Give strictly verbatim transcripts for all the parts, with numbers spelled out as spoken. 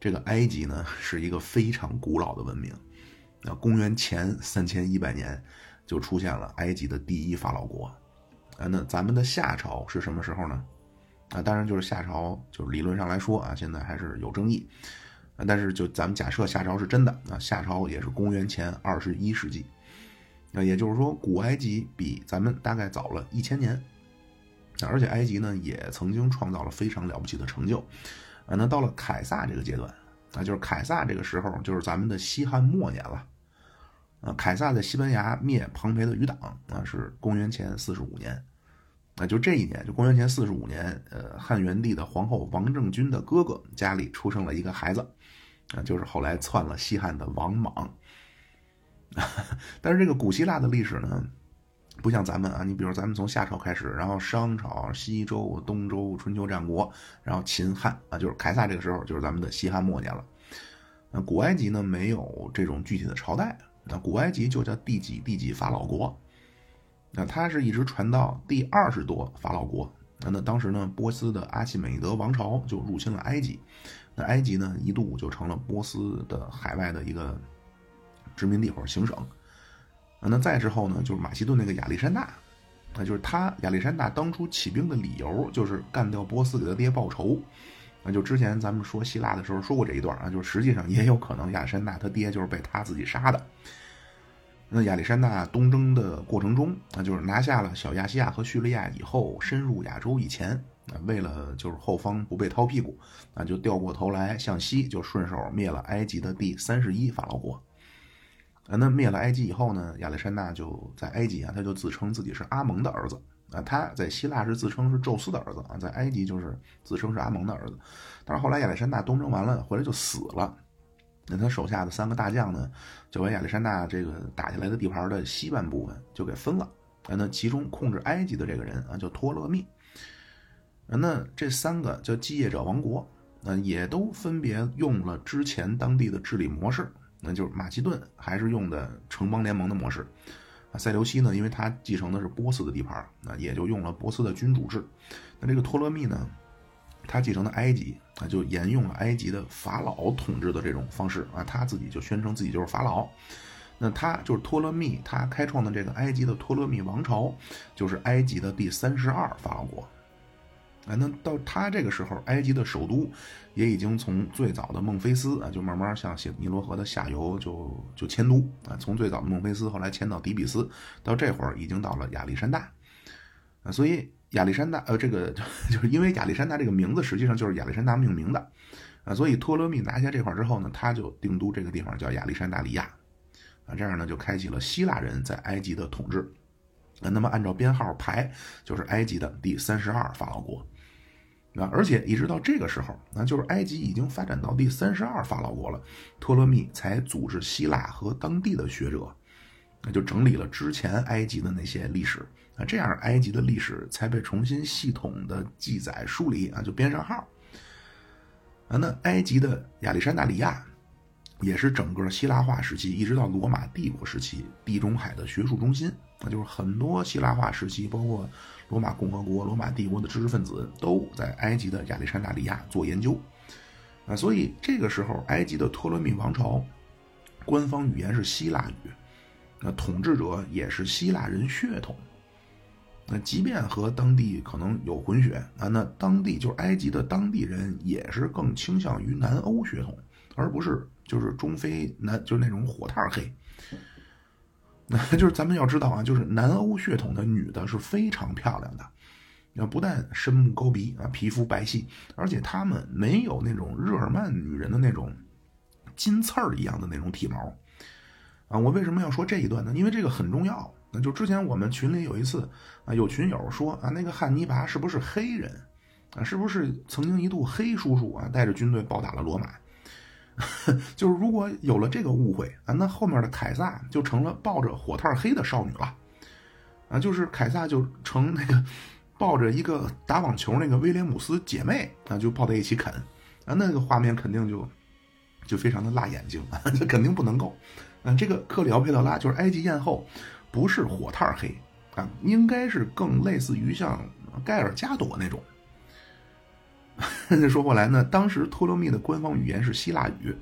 这个埃及呢是一个非常古老的文明，那公元前三千一百年就出现了埃及的第一法老国啊。那咱们的夏朝是什么时候呢？啊，当然就是夏朝，就是理论上来说啊，现在还是有争议。啊，但是就咱们假设夏朝是真的，啊，夏朝也是公元前二十一世纪。那也就是说，古埃及比咱们大概早了一千年。那而且埃及呢，也曾经创造了非常了不起的成就。啊，那到了凯撒这个阶段，啊，就是凯撒这个时候，就是咱们的西汉末年了。啊，凯撒在西班牙灭庞培的余党，啊，是公元前四十五年。那就这一年，就公元前四十五年，呃，汉元帝的皇后王政君的哥哥家里出生了一个孩子，啊，就是后来篡了西汉的王莽。但是这个古希腊的历史呢，不像咱们啊，你比如咱们从夏朝开始，然后商朝、西周、东周、春秋战国，然后秦汉啊，就是凯撒这个时候就是咱们的西汉末年了。那古埃及呢没有这种具体的朝代，那古埃及就叫第几第几法老国。那它是一直传到第二十多法老国。那当时呢，波斯的阿契美尼德王朝就入侵了埃及。那埃及呢，一度就成了波斯的海外的一个殖民地或者行省。那再之后呢，就是马其顿那个亚历山大，那就是他亚历山大当初起兵的理由就是干掉波斯给他爹报仇。那就之前咱们说希腊的时候说过这一段啊，就是实际上也有可能亚历山大他爹就是被他自己杀的。那亚历山大东征的过程中，那就是拿下了小亚细亚和叙利亚以后，深入亚洲以前，为了就是后方不被掏屁股，那就掉过头来向西，就顺手灭了埃及的第三十一法老国。那灭了埃及以后呢，亚历山大就在埃及啊，他就自称自己是阿蒙的儿子啊，他在希腊是自称是宙斯的儿子啊，在埃及就是自称是阿蒙的儿子。但是后来亚历山大东征完了回来就死了。那他手下的三个大将呢，就把亚历山大这个打下来的地盘的西半部分就给分了。那其中控制埃及的这个人啊，叫托勒密。那这三个叫继业者王国，那也都分别用了之前当地的治理模式，那就是马其顿还是用的城邦联盟的模式，塞琉西呢，因为他继承的是波斯的地盘，那也就用了波斯的君主制。那这个托勒密呢，他继承的埃及啊，就沿用了埃及的法老统治的这种方式啊，他自己就宣称自己就是法老。那他就是托勒密，他开创的这个埃及的托勒密王朝，就是埃及的第三十二法老国。啊，那到他这个时候，埃及的首都也已经从最早的孟菲斯啊，就慢慢向尼罗河的下游就就迁都啊，从最早的孟菲斯后来迁到底比斯，到这会儿已经到了亚历山大啊，所以。亚历山大，呃，这个就是因为亚历山大这个名字实际上就是亚历山大命名的，啊，所以托勒密拿下这块之后呢，他就定都这个地方叫亚历山大里亚，啊，这样呢就开启了希腊人在埃及的统治，啊，那么按照编号排就是埃及的第三十二法老国，啊，而且一直到这个时候，啊，就是埃及已经发展到第三十二法老国了，托勒密才组织希腊和当地的学者，那就整理了之前埃及的那些历史。这样埃及的历史才被重新系统的记载梳理啊，就编上号啊。那埃及的亚历山大里亚也是整个希腊化时期一直到罗马帝国时期地中海的学术中心啊，就是很多希腊化时期包括罗马共和国、罗马帝国的知识分子都在埃及的亚历山大里亚做研究啊。所以这个时候埃及的托勒密王朝官方语言是希腊语，那统治者也是希腊人血统。那即便和当地可能有混血啊，那当地就是埃及的当地人也是更倾向于南欧血统，而不是就是中非南就是那种火炭黑。那就是咱们要知道啊，就是南欧血统的女的是非常漂亮的，那不但深目高鼻啊，皮肤白皙，而且她们没有那种日耳曼女人的那种金刺儿一样的那种体毛啊。我为什么要说这一段呢？因为这个很重要。那就之前我们群里有一次啊，有群友说啊，那个汉尼拔是不是黑人啊？是不是曾经一度黑叔叔啊，带着军队暴打了罗马？就是如果有了这个误会啊，那后面的凯撒就成了抱着火炭黑的少女了啊，就是凯撒就成那个抱着一个打网球那个威廉姆斯姐妹啊，就抱在一起啃啊，那个画面肯定就就非常的辣眼睛啊，这肯定不能够啊。这个克里奥佩特拉就是埃及艳后。不是火炭黑啊，应该是更类似于像盖尔加朵那种再说回来呢，当时托勒密的官方语言是希腊语，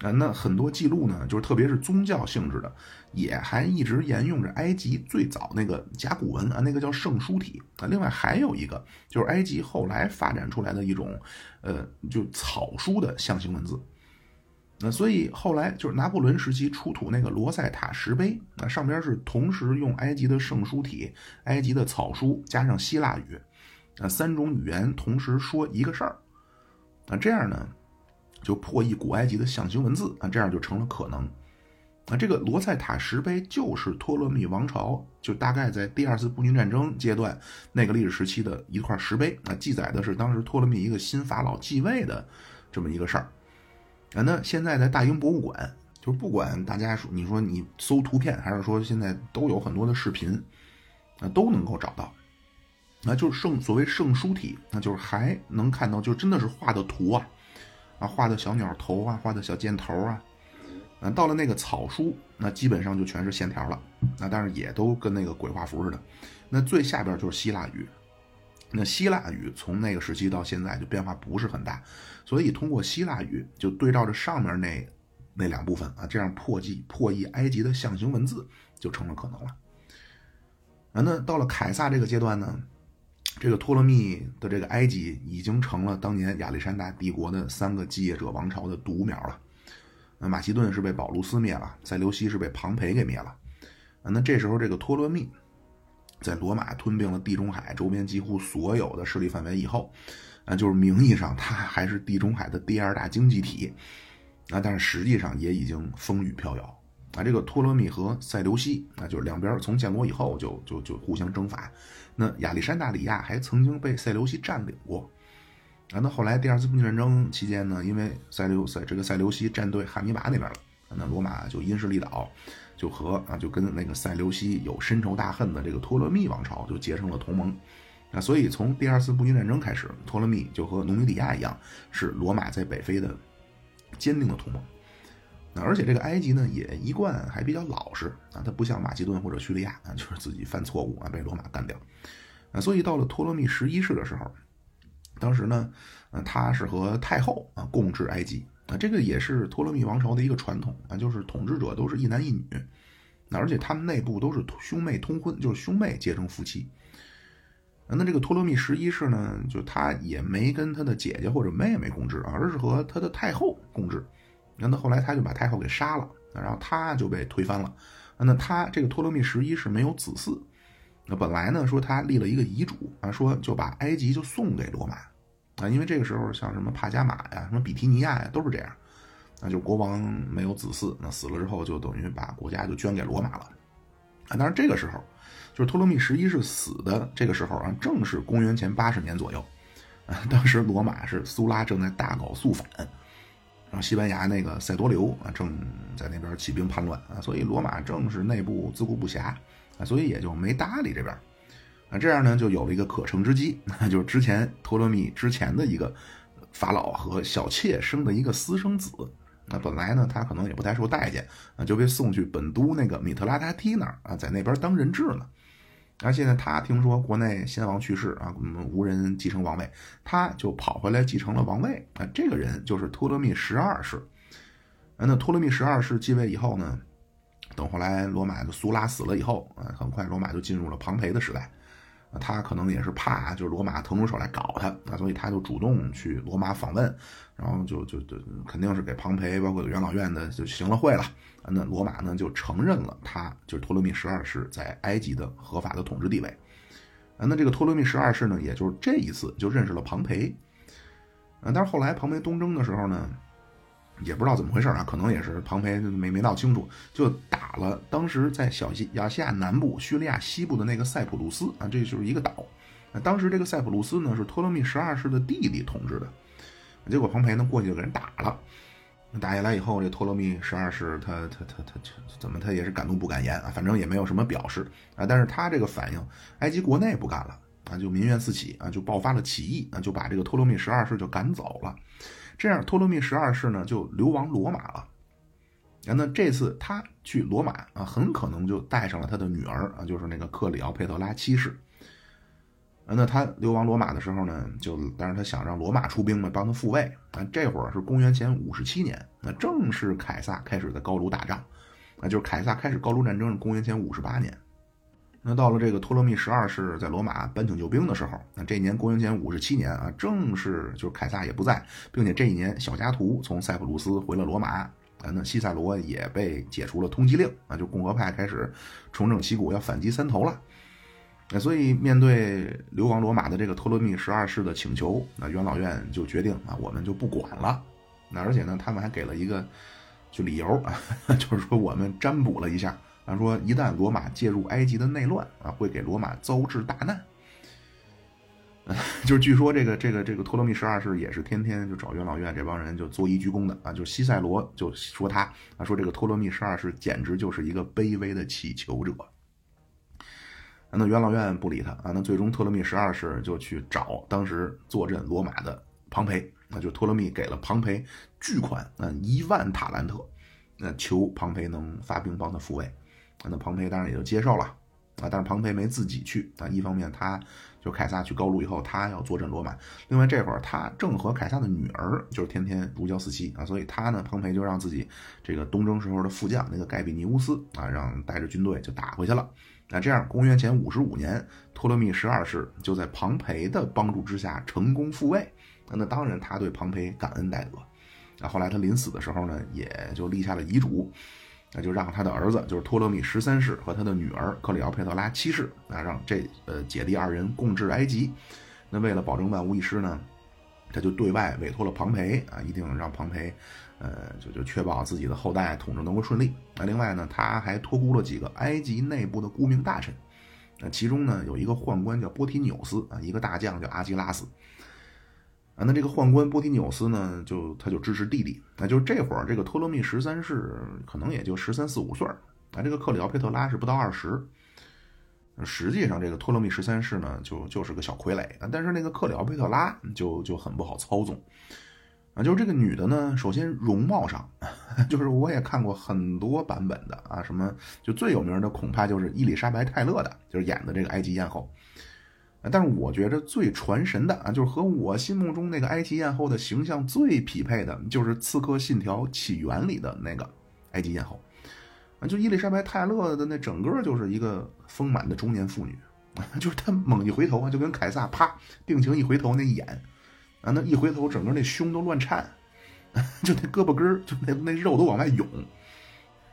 啊，那很多记录呢，就是特别是宗教性质的，也还一直沿用着埃及最早那个甲骨文啊，那个叫圣书体啊。另外还有一个就是埃及后来发展出来的一种，呃，就草书的象形文字。那所以后来就是拿破仑时期出土那个罗塞塔石碑，那上边是同时用埃及的圣书体、埃及的草书加上希腊语，啊，三种语言同时说一个事儿，啊，这样呢就破译古埃及的象形文字，啊，这样就成了可能。啊，这个罗塞塔石碑就是托勒密王朝，就大概在第二次布匿战争阶段那个历史时期的一块石碑，啊，记载的是当时托勒密一个新法老继位的这么一个事儿。啊，那现在在大英博物馆，就是不管大家说你说你搜图片，还是说现在都有很多的视频，啊，都能够找到。那就是圣所谓圣书体，那就是还能看到，就真的是画的图啊，啊，画的小鸟头啊，画的小箭头啊。啊，到了那个草书，那基本上就全是线条了，那当然也都跟那个鬼画符似的。那最下边就是希腊语。那希腊语从那个时期到现在就变化不是很大，所以通过希腊语就对照着上面那那两部分啊，这样破译破译埃及的象形文字就成了可能了。啊，那到了凯撒这个阶段呢，这个托勒密的这个埃及已经成了当年亚历山大帝国的三个继业者王朝的独苗了。那马其顿是被保卢斯灭了，塞琉西是被庞培给灭了。啊，那这时候这个托勒密在罗马吞并了地中海周边几乎所有的势力范围以后，啊，就是名义上它还是地中海的第二大经济体，啊，但是实际上也已经风雨飘摇。啊，这个托勒密和塞琉西，啊，就是两边从建国以后就就就互相征伐。那亚历山大里亚还曾经被塞琉西占领过。啊，那后来第二次布匿战争期间呢，因为塞琉塞这个塞琉西站队汉尼拔那边了，那罗马就因势利导，就和啊就跟那个塞琉西有深仇大恨的这个托勒密王朝就结成了同盟。啊，所以从第二次布匿战争开始，托勒密就和努米底亚一样，是罗马在北非的坚定的同盟。那而且这个埃及呢，也一贯还比较老实啊，它不像马其顿或者叙利亚啊，就是自己犯错误啊被罗马干掉。啊，所以到了托勒密十一世的时候，当时呢，嗯，他是和太后啊共治埃及。啊，这个也是托勒密王朝的一个传统啊，就是统治者都是一男一女，那而且他们内部都是兄妹通婚，就是兄妹结成夫妻。那这个托勒密十一世呢，就他也没跟他的姐姐或者妹妹共治，而是和他的太后共治。那后来他就把太后给杀了，然后他就被推翻了。那他这个托勒密十一世没有子嗣，那本来呢说他立了一个遗嘱啊，说就把埃及就送给罗马。啊，因为这个时候像什么帕加马呀、什么比提尼亚呀，都是这样。那就国王没有子嗣，那死了之后就等于把国家就捐给罗马了。啊，当然这个时候就是托勒密十一世死的这个时候啊，正是公元前八十年左右。啊，当时罗马是苏拉正在大搞肃反，然后西班牙那个塞多留啊正在那边起兵叛乱啊，所以罗马正是内部自顾不暇啊，所以也就没搭理这边。那这样呢，就有了一个可乘之机，就是之前托勒密之前的一个法老和小妾生的一个私生子，那本来呢他可能也不太受待见，就被送去本都那个米特拉达梯那儿啊，在那边当人质呢。而现在他听说国内先王去世啊，无人继承王位，他就跑回来继承了王位啊。这个人就是托勒密十二世。那托勒密十二世继位以后呢，等后来罗马就苏拉死了以后啊，很快罗马就进入了庞培的时代。他可能也是怕就是罗马腾出手来搞他啊，所以他就主动去罗马访问，然后就就就肯定是给庞培包括元老院的就行了贿了。那罗马呢就承认了他就是托勒密十二世在埃及的合法的统治地位。啊，那这个托勒密十二世呢，也就是这一次就认识了庞培。啊，但是后来庞培东征的时候呢，也不知道怎么回事啊，可能也是庞培没没闹清楚，就打了当时在小西亚细亚南部、叙利亚西部的那个塞浦路斯啊，这就是一个岛。啊，当时这个塞浦路斯呢是托勒密十二世的弟弟统治的，结果庞培呢过去就给人打了。打下来以后，这托勒密十二世他他他他怎么他也是敢怒不敢言啊，反正也没有什么表示啊，但是他这个反应，埃及国内不干了啊，就民怨四起啊，就爆发了起义啊，就把这个托勒密十二世就赶走了。这样托勒密十二世呢就流亡罗马了。啊，那这次他去罗马啊，很可能就带上了他的女儿啊，就是那个克里奥佩特拉七世。那他流亡罗马的时候呢，就当然他想让罗马出兵嘛，帮他复位。那这会儿是公元前五十七年，那正是凯撒开始在高卢打仗，那就是凯撒开始高卢战争是公元前五十八年。那到了这个托勒密十二世在罗马搬请救兵的时候，那这一年公元前五十七年啊，正是就是凯撒也不在，并且这一年小加图从塞浦路斯回了罗马，那西塞罗也被解除了通缉令啊，就共和派开始重整旗鼓要反击三头了。那所以面对流亡罗马的这个托勒密十二世的请求，那元老院就决定啊，我们就不管了。那而且呢，他们还给了一个就理由啊，就是说我们占卜了一下啊，说一旦罗马介入埃及的内乱啊，会给罗马遭致大难。啊、就是据说这个这个这个托勒密十二世也是天天就找元老院这帮人就作揖鞠躬的啊，就西塞罗就说他啊，说这个托勒密十二世简直就是一个卑微的乞求者。那元老院不理他啊，那最终托勒密十二世就去找当时坐镇罗马的庞培，那就托勒密给了庞培巨款，嗯，一万塔兰特，那求庞培能发兵帮他复位。那庞培当然也就接受了啊，但是庞培没自己去啊，一方面他就凯撒去高卢以后，他要坐镇罗马，另外这会儿他正和凯撒的女儿就是天天如胶似漆啊，所以他呢，庞培就让自己这个东征时候的副将那个盖比尼乌斯啊，让带着军队就打回去了。那这样，公元前五十五年，托勒密十二世就在庞培的帮助之下成功复位。那当然，他对庞培感恩戴德。那后来他临死的时候呢，也就立下了遗嘱，那就让他的儿子就是托勒密十三世和他的女儿克里奥佩特拉七世，那让这呃姐弟二人共治埃及。那为了保证万无一失呢，他就对外委托了庞培啊，一定让庞培，呃，就就确保自己的后代统治能够顺利。那另外呢，他还托孤了几个埃及内部的沽名大臣，那其中呢有一个宦官叫波提纽斯啊，一个大将叫阿基拉斯啊。那这个宦官波提纽斯呢，就他就支持弟弟，那就是这会儿这个托勒密十三世可能也就十三四五岁啊，这个克里奥佩特拉是不到二十。实际上这个托勒密十三世呢就就是个小傀儡，但是那个克里奥佩特拉就就很不好操纵啊，就是这个女的呢，首先容貌上，就是我也看过很多版本的啊，什么就最有名的恐怕就是伊丽莎白泰勒的，就是演的这个埃及艳后，但是我觉得最传神的啊，就是和我心目中那个埃及艳后的形象最匹配的，就是刺客信条起源里的那个埃及艳后。就伊丽莎白泰勒的那整个就是一个丰满的中年妇女，就是她猛一回头啊，就跟凯撒啪定情一回头那一眼啊，那一回头整个那胸都乱颤，就那胳膊根儿就那那肉都往外涌。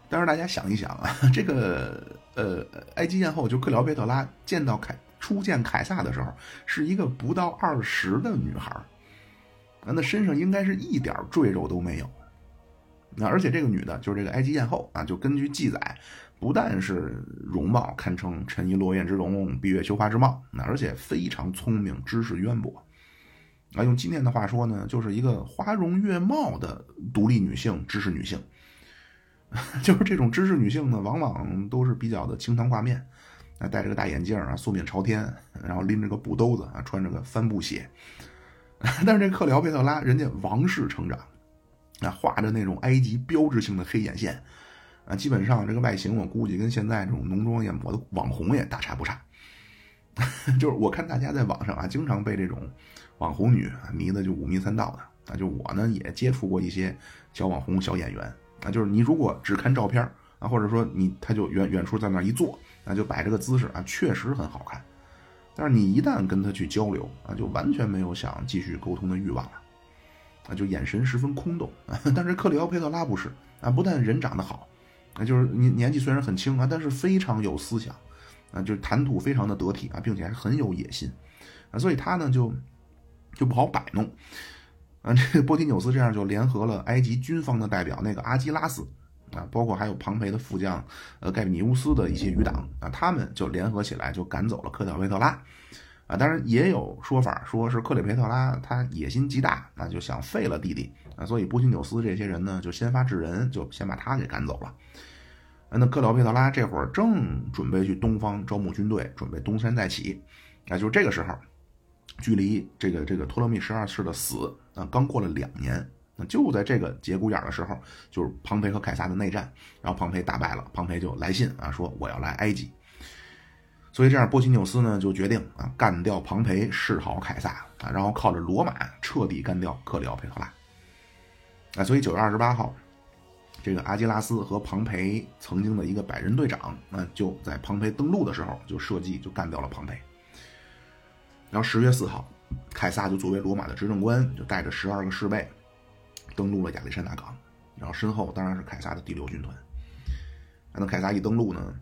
但是大家想一想啊，这个呃埃及艳后就克里奥佩特拉见到凯初见凯撒的时候是一个不到二十的女孩啊，那身上应该是一点赘肉都没有。那而且这个女的就是这个埃及艳后啊，就根据记载不但是容貌堪称沉鱼落雁之容，闭月羞花之貌，那而且非常聪明，知识渊博啊，用今天的话说呢，就是一个花容月貌的独立女性，知识女性。就是这种知识女性呢，往往都是比较的清汤挂面，戴着个大眼镜啊，素面朝天，然后拎着个布兜子啊，穿着个帆布鞋。但是这克里奥佩特拉人家王室成长，那画着那种埃及标志性的黑眼线啊，基本上这个外形我估计跟现在这种浓妆艳抹的网红也大差不差。就是我看大家在网上啊，经常被这种网红女迷的就五迷三道的啊，就我呢也接触过一些小网红小演员啊，就是你如果只看照片啊，或者说你他就远远处在那一坐啊，就摆这个姿势啊，确实很好看，但是你一旦跟他去交流啊，就完全没有想继续沟通的欲望了。啊，就眼神十分空洞。但是克里奥佩特拉不是啊，不但人长得好，啊，就是年年纪虽然很轻啊，但是非常有思想，啊，就是谈吐非常的得体啊，并且还很有野心，啊，所以他呢就就不好摆弄，啊，这个波提纽斯这样就联合了埃及军方的代表那个阿基拉斯啊，包括还有庞培的副将呃盖比尼乌斯的一些余党啊，他们就联合起来就赶走了克里奥佩特拉。啊，当然也有说法说是克里佩特拉他野心极大，那就想废了弟弟啊，所以波提纽斯这些人呢就先发制人，就先把他给赶走了。啊，那克里奥佩特拉这会儿正准备去东方招募军队，准备东山再起。啊，就是这个时候，距离这个这个托勒密十二世的死啊刚过了两年。那就在这个节骨眼的时候，就是庞培和凯撒的内战，然后庞培打败了，庞培就来信啊说我要来埃及。所以这样波西纽斯呢就决定啊干掉庞培，示好凯撒啊，然后靠着罗马彻底干掉克里奥佩特拉。啊，所以九月二十八号，这个阿基拉斯和庞培曾经的一个百人队长，那就在庞培登陆的时候就设计就干掉了庞培。然后十月四号，凯撒就作为罗马的执政官，就带着十二个侍卫登陆了亚历山大港，然后身后当然是凯撒的第六军团。那凯撒一登陆呢，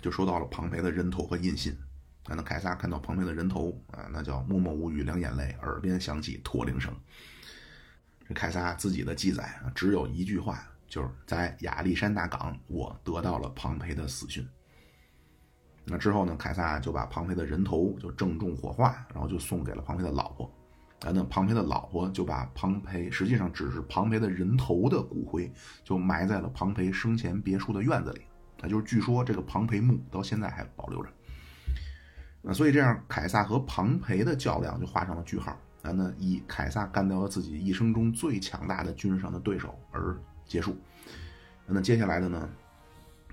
就收到了庞培的人头和印信。那凯撒看到庞培的人头啊，那叫默默无语，两眼泪，耳边响起驼铃声。这凯撒自己的记载啊，只有一句话，就是在亚历山大港，我得到了庞培的死讯。那之后呢，凯撒就把庞培的人头就郑重火化，然后就送给了庞培的老婆。啊，那庞培的老婆就把庞培，实际上只是庞培的人头的骨灰，就埋在了庞培生前别墅的院子里。啊，就是据说这个庞培墓到现在还保留着。那所以这样，凯撒和庞培的较量就画上了句号。啊，那以凯撒干掉了自己一生中最强大的军事上的对手而结束。那接下来的呢，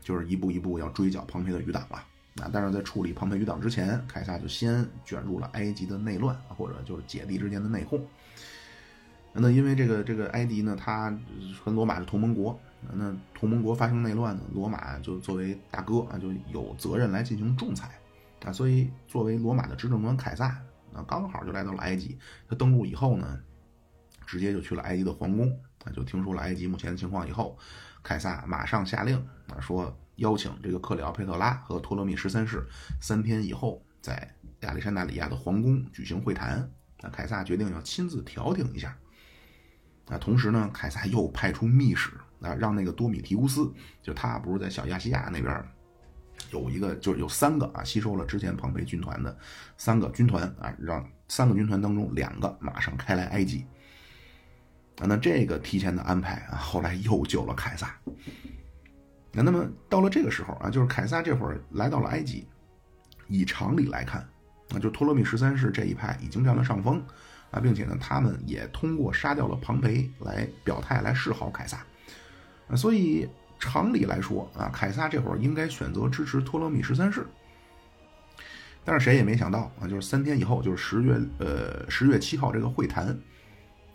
就是一步一步要追剿庞培的余党了。那但是在处理庞培余党之前，凯撒就先卷入了埃及的内乱，或者就是姐弟之间的内讧。那因为这个这个埃及呢，他跟罗马是同盟国，那同盟国发生内乱呢，罗马就作为大哥啊，就有责任来进行仲裁啊。所以作为罗马的执政官凯撒，那刚好就来到了埃及。他登陆以后呢，直接就去了埃及的皇宫啊，就听说了埃及目前的情况以后，凯撒马上下令啊，说邀请这个克里奥佩特拉和托勒密十三世三天以后在亚历山大里亚的皇宫举行会谈。那凯撒决定要亲自调停一下。那同时呢，凯撒又派出密使啊，让那个多米提乌斯，就他不是在小亚细亚那边有一个，就是有三个啊，吸收了之前庞培军团的三个军团啊，让三个军团当中两个马上开来埃及。那这个提前的安排啊，后来又救了凯撒。那么到了这个时候啊，就是凯撒这会儿来到了埃及，以常理来看，那就托勒密十三世这一派已经占了上风啊，并且呢，他们也通过杀掉了庞培来表态，来示好凯撒啊。所以常理来说啊，凯撒这会儿应该选择支持托勒密十三世。但是谁也没想到啊，就是三天以后，就是十月呃十月七号这个会谈。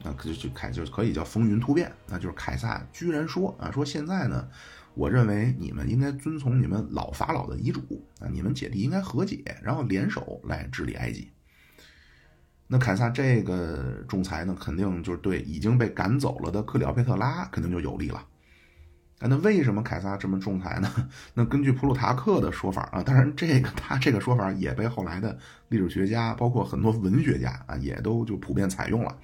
那就就凯就可以叫风云突变，那就是凯撒居然说啊，说现在呢，我认为你们应该遵从你们老法老的遗嘱啊，你们姐弟应该和解，然后联手来治理埃及。那凯撒这个仲裁呢，肯定就是对已经被赶走了的克里奥佩特拉肯定就有利了。那为什么凯撒这么仲裁呢？那根据普鲁塔克的说法啊，当然这个他这个说法也被后来的历史学家，包括很多文学家啊，也都就普遍采用了。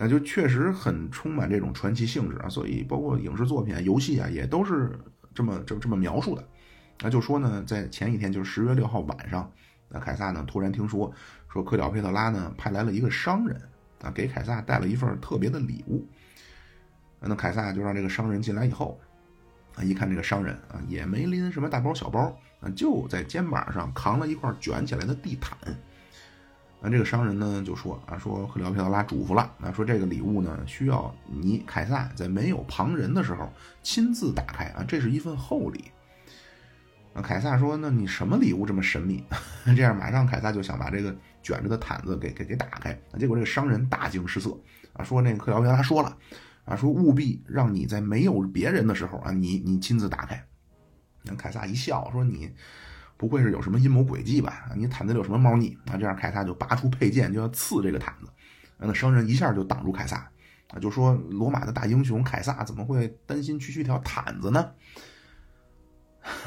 那就确实很充满这种传奇性质啊，所以包括影视作品啊、游戏啊，也都是这么这么这么描述的。那就说呢，在前一天，就是十月六号晚上，那凯撒呢突然听说，说克里奥佩特拉呢派来了一个商人啊，给凯撒带了一份特别的礼物。那凯撒就让这个商人进来以后，啊，一看这个商人啊也没拎什么大包小包啊，就在肩膀上扛了一块卷起来的地毯。那这个商人呢就说啊，说克里奥佩特拉嘱咐了，那说这个礼物呢需要你凯撒在没有旁人的时候亲自打开啊，这是一份厚礼。啊，凯撒说，那你什么礼物这么神秘？这样马上凯撒就想把这个卷着的毯子给给给打开，啊，结果这个商人大惊失色啊，说那个克里奥佩特拉说了啊，说务必让你在没有别人的时候啊，你你亲自打开。那凯撒一笑说，你不会是有什么阴谋诡计吧？你毯子里有什么猫腻？那这样凯撒就拔出佩剑就要刺这个毯子。那商人一下就挡住凯撒，就说罗马的大英雄凯撒怎么会担心区区一条毯子呢？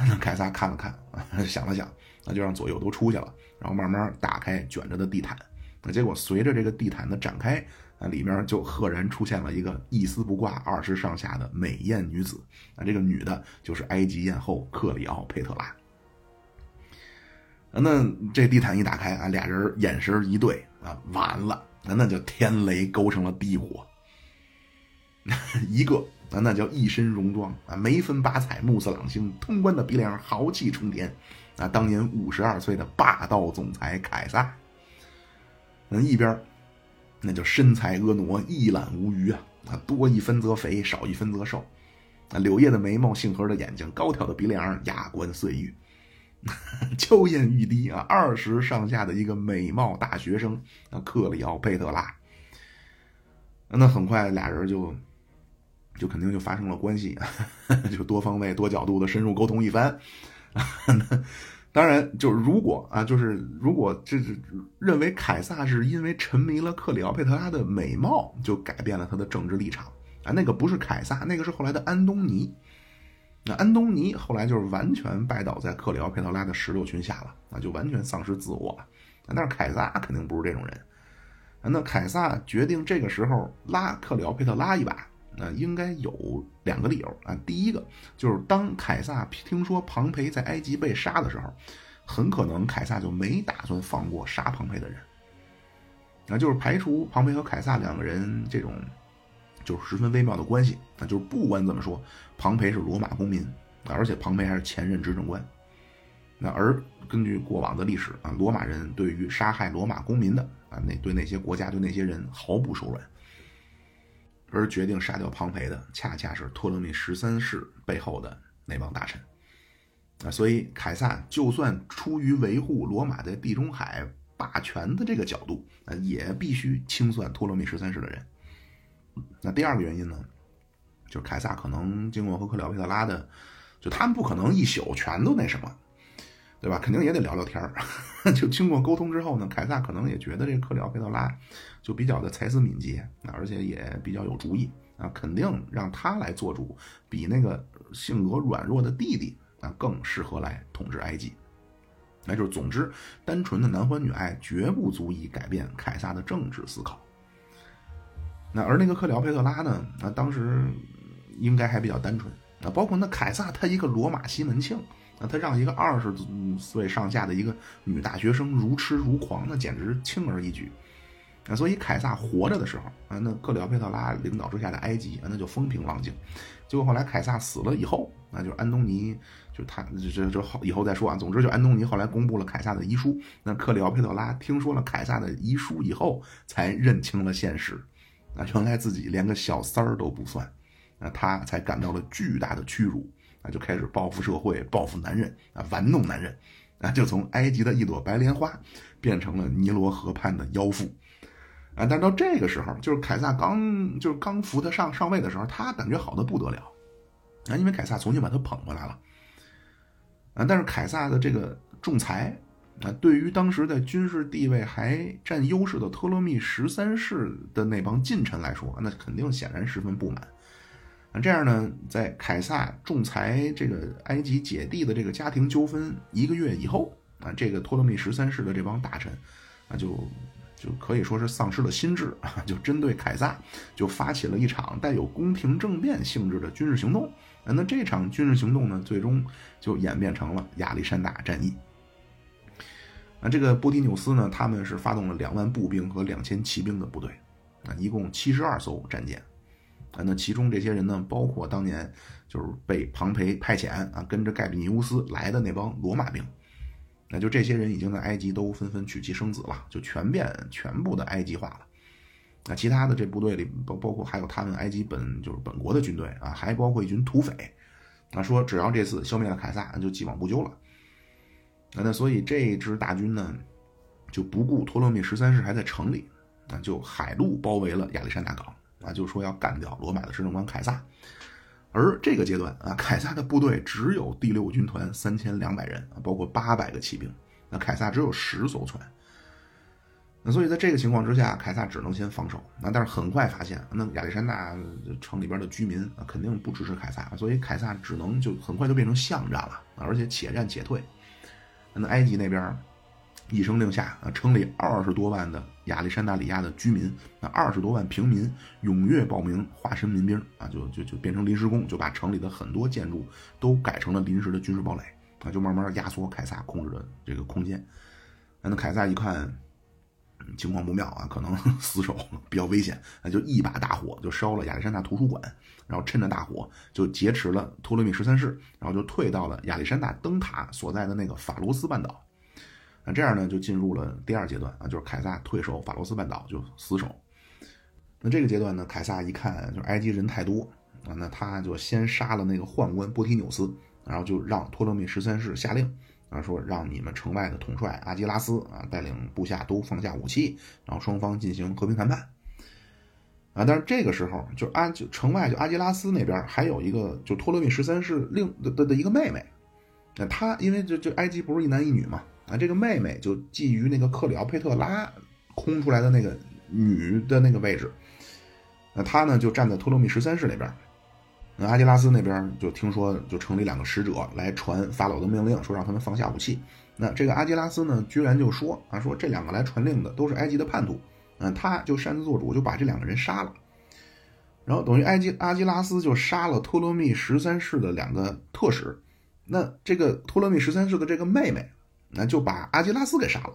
那凯撒看了看，想了想，那就让左右都出去了，然后慢慢打开卷着的地毯。那结果随着这个地毯的展开，里面就赫然出现了一个一丝不挂、二十上下的美艳女子。那这个女的就是埃及艳后克里奥佩特拉。那这地毯一打开啊，俩人眼神一对啊，完了，那就天雷勾成了地火。一个那叫一身戎装啊，眉分八彩，目似朗星，通关的鼻梁，豪气冲天啊，当年五十二岁的霸道总裁凯撒。那一边那就身材婀娜，一览无余啊，多一分则肥，少一分则瘦，柳叶的眉毛，杏核的眼睛，高挑的鼻梁，牙关碎玉。娇艳欲滴啊，二十上下的一个美貌大学生啊，克里奥佩特拉。那很快俩人就就肯定就发生了关系，就多方位多角度的深入沟通一番。当然就如果啊就是如果这是认为凯撒是因为沉迷了克里奥佩特拉的美貌就改变了他的政治立场啊，那个不是凯撒，那个是后来的安东尼。那安东尼后来就是完全拜倒在克里奥佩特拉的石榴裙下了啊，就完全丧失自我了。但是凯撒肯定不是这种人。那凯撒决定这个时候拉克里奥佩特拉一把，那应该有两个理由啊。第一个就是当凯撒听说庞培在埃及被杀的时候，很可能凯撒就没打算放过杀庞培的人，那就是排除庞培和凯撒两个人这种就是十分微妙的关系。那就是不管怎么说，庞培是罗马公民，而且庞培还是前任执政官。那而根据过往的历史啊，罗马人对于杀害罗马公民的啊，那对那些国家对那些人毫不手软。而决定杀掉庞培的恰恰是托勒密十三世背后的那帮大臣啊，所以凯撒就算出于维护罗马在地中海霸权的这个角度啊，也必须清算托勒密十三世的人。那第二个原因呢，就是凯撒可能经过和克里奥佩特拉的，就他们不可能一宿全都那什么，对吧？肯定也得聊聊天儿。就经过沟通之后呢，凯撒可能也觉得这个克里奥佩特拉就比较的才思敏捷，而且也比较有主意啊，肯定让他来做主，比那个性格软弱的弟弟啊更适合来统治埃及。那就是总之，单纯的男欢女爱绝不足以改变凯撒的政治思考。那而那个克里奥佩特拉呢，那当时应该还比较单纯。那包括那凯撒他一个罗马西门庆。那他让一个二十岁上下的一个女大学生如痴如狂，那简直轻而易举。那所以凯撒活着的时候啊，那克里奥佩特拉领导之下的埃及啊，那就风平浪静。结果后来凯撒死了以后，那就是安东尼，就他这这以后再说啊。总之就安东尼后来公布了凯撒的遗书，那克里奥佩特拉听说了凯撒的遗书以后，才认清了现实。那原来自己连个小三儿都不算，那他才感到了巨大的屈辱。啊，就开始报复社会，报复男人啊，玩弄男人啊，就从埃及的一朵白莲花变成了尼罗河畔的妖妇啊。但到这个时候，就是凯撒刚就是刚扶他上上位的时候，他感觉好的不得了啊，因为凯撒重新把他捧回来了啊。但是凯撒的这个仲裁啊，对于当时在军事地位还占优势的托勒密十三世的那帮近臣来说，那肯定显然十分不满。那这样呢，在凯撒仲裁这个埃及姐弟的这个家庭纠纷一个月以后啊，这个托勒密十三世的这帮大臣啊，就就可以说是丧失了心智啊，就针对凯撒就发起了一场带有宫廷政变性质的军事行动啊。那这场军事行动呢，最终就演变成了亚历山大战役。那这个波提纽斯呢，他们是发动了两万步兵和两千骑兵的部队啊，一共七十二艘战舰。啊，那其中这些人呢，包括当年就是被庞培派遣啊，跟着盖比尼乌斯来的那帮罗马兵。那就这些人已经在埃及都纷纷娶妻生子了，就全变全部的埃及化了。那其他的这部队里，包包括还有他们埃及本就是本国的军队啊，还包括一群土匪。那说只要这次消灭了凯撒，就既往不咎了。那所以这支大军呢，就不顾托勒密十三世还在城里，那就海陆包围了亚历山大港。啊，就说要干掉罗马的执政官凯撒。而这个阶段啊，凯撒的部队只有第六军团三千两百人，包括八百个骑兵。那凯撒只有十艘船。那所以在这个情况之下，凯撒只能先防守。那但是很快发现，那亚历山大城里边的居民啊，肯定不支持凯撒，所以凯撒只能就很快就变成巷战了，而且且战且退。那埃及那边一声令下啊，城里二十多万的亚历山大里亚的居民，那二十多万平民踊跃报名化身民兵啊，就就就变成临时工，就把城里的很多建筑都改成了临时的军事堡垒啊，就慢慢压缩凯撒控制的这个空间。那凯撒一看情况不妙啊，可能死守比较危险，那就一把大火就烧了亚历山大图书馆，然后趁着大火就劫持了托勒密十三世，然后就退到了亚历山大灯塔所在的那个法罗斯半岛。那这样呢，就进入了第二阶段啊，就是凯撒退守法罗斯半岛，就死守。那这个阶段呢，凯撒一看就埃及人太多啊，那他就先杀了那个宦官波提纽斯，然后就让托勒密十三世下令啊，说让你们城外的统帅阿基拉斯啊带领部下都放下武器，然后双方进行和平谈判啊。但是这个时候就阿就城外就阿基拉斯那边还有一个就托勒密十三世另的 的, 的一个妹妹，那、啊、她因为这这埃及不是一男一女嘛啊，这个妹妹就觊觎那个克里奥佩特拉空出来的那个女的那个位置，那、啊、她呢就站在托勒密十三世那边。那阿基拉斯那边就听说就城里两个使者来传法老的命令，说让他们放下武器。那这个阿基拉斯呢居然就说啊，说这两个来传令的都是埃及的叛徒，嗯，他就擅自做主，就把这两个人杀了。然后等于埃及阿基拉斯就杀了托勒密十三世的两个特使，那这个托勒密十三世的这个妹妹那就把阿基拉斯给杀了。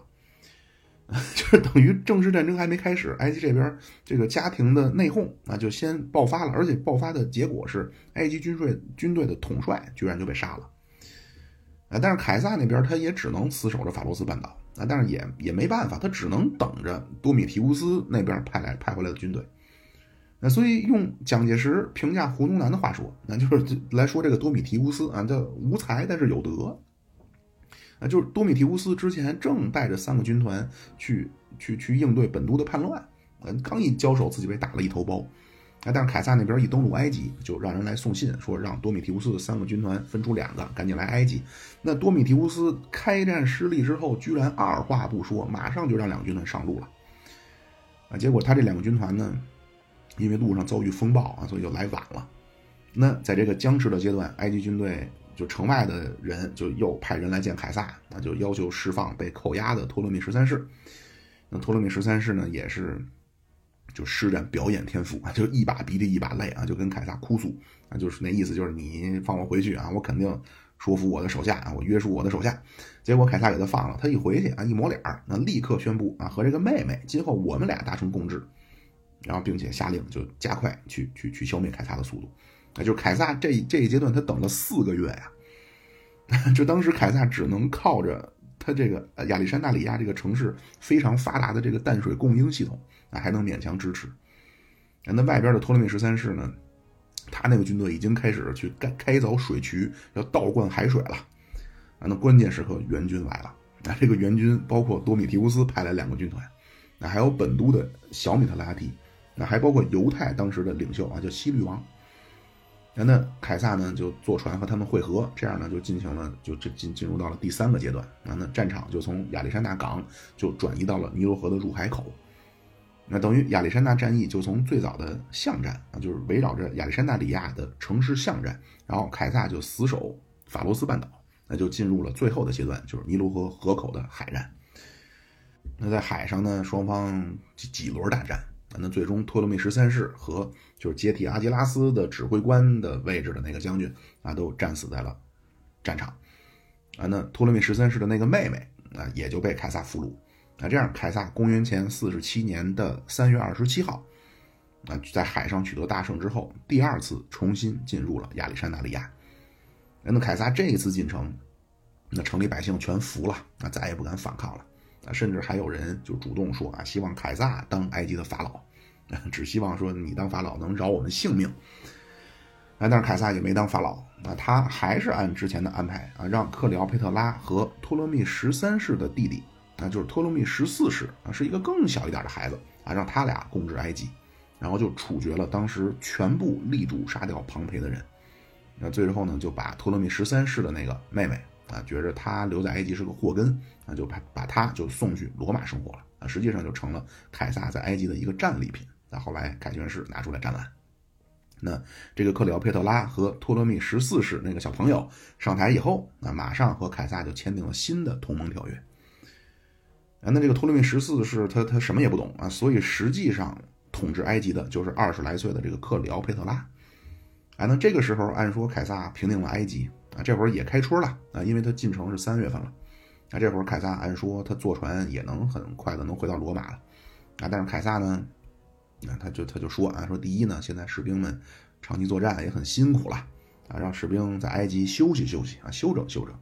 就是等于正式战争还没开始，埃及这边这个家庭的内讧啊就先爆发了，而且爆发的结果是埃及军队军队的统帅居然就被杀了啊。但是凯撒那边他也只能死守着法罗斯半岛啊，但是也也没办法，他只能等着多米提乌斯那边派来派回来的军队。那所以用蒋介石评价胡宗南的话说，那就是来说这个多米提乌斯啊叫无才但是有德。啊，就是多米提乌斯之前正带着三个军团去去去应对本都的叛乱，刚一交手自己被打了一头包，啊，但是凯撒那边一登陆埃及，就让人来送信说让多米提乌斯的三个军团分出两个，赶紧来埃及。那多米提乌斯开战失利之后，居然二话不说，马上就让两个军团上路了，啊，结果他这两个军团呢，因为路上遭遇风暴啊，所以就来晚了。那在这个僵持的阶段，埃及军队。就城外的人就又派人来见凯撒，那就要求释放被扣押的托勒密十三世。那托勒密十三世呢，也是就施展表演天赋啊，就一把鼻涕一把泪啊，就跟凯撒哭诉啊，就是那意思就是你放我回去啊，我肯定说服我的手下啊，我约束我的手下。结果凯撒给他放了，他一回去啊，一抹脸，那立刻宣布啊，和这个妹妹今后我们俩达成共治，然后并且下令就加快去去去消灭凯撒的速度。就是凯撒这这一阶段他等了四个月呀、啊，就当时凯撒只能靠着他这个亚历山大里亚这个城市非常发达的这个淡水供应系统啊，还能勉强支持。那外边的托勒密十三世呢，他那个军队已经开始去开开凿水渠，要倒灌海水了啊。那关键时刻援军来了，那这个援军包括多米提乌斯派来两个军团，那还有本都的小米特拉提，那还包括犹太当时的领袖啊，叫希律王。那凯撒呢就坐船和他们会合，这样呢就进行了就进进入到了第三个阶段。那战场就从亚历山大港就转移到了尼罗河的入海口。那等于亚历山大战役就从最早的巷战啊，就是围绕着亚历山大里亚的城市巷战，然后凯撒就死守法罗斯半岛，那就进入了最后的阶段，就是尼罗河河口的海战。那在海上呢，双方几轮大战。那最终托勒密十三世和就是接替阿基拉斯的指挥官的位置的那个将军啊，都战死在了战场啊。那托勒密十三世的那个妹妹啊，也就被凯撒俘虏啊。这样，凯撒公元前四十七年的三月二十七号啊，在海上取得大胜之后，第二次重新进入了亚历山大里亚。那凯撒这一次进城，那城里百姓全服了，那再也不敢反抗了。甚至还有人就主动说啊，希望凯撒当埃及的法老，只希望说你当法老能饶我们性命。但是凯撒也没当法老，他还是按之前的安排啊，让克里奥佩特拉和托勒密十三世的弟弟啊，就是托勒密十四世啊，是一个更小一点的孩子啊，让他俩共治埃及，然后就处决了当时全部力主杀掉庞培的人。那最后呢，就把托勒密十三世的那个妹妹。啊，觉着他留在埃及是个祸根，啊，就把把他就送去罗马生活了啊，实际上就成了凯撒在埃及的一个战利品。那、啊、后来凯旋式拿出来展览。那这个克里奥佩特拉和托勒密十四世那个小朋友上台以后，那、啊、马上和凯撒就签订了新的同盟条约。啊，那这个托勒密十四世他他什么也不懂啊，所以实际上统治埃及的就是二十来岁的这个克里奥佩特拉。啊，那这个时候按说凯撒平定了埃及。啊，这会儿也开春了啊，因为他进城是三月份了，啊，这会儿凯撒按说他坐船也能很快的能回到罗马了，啊，但是凯撒呢，啊，他就他就说啊，说第一呢，现在士兵们长期作战也很辛苦了，啊，让士兵在埃及休息休息啊，休整休整，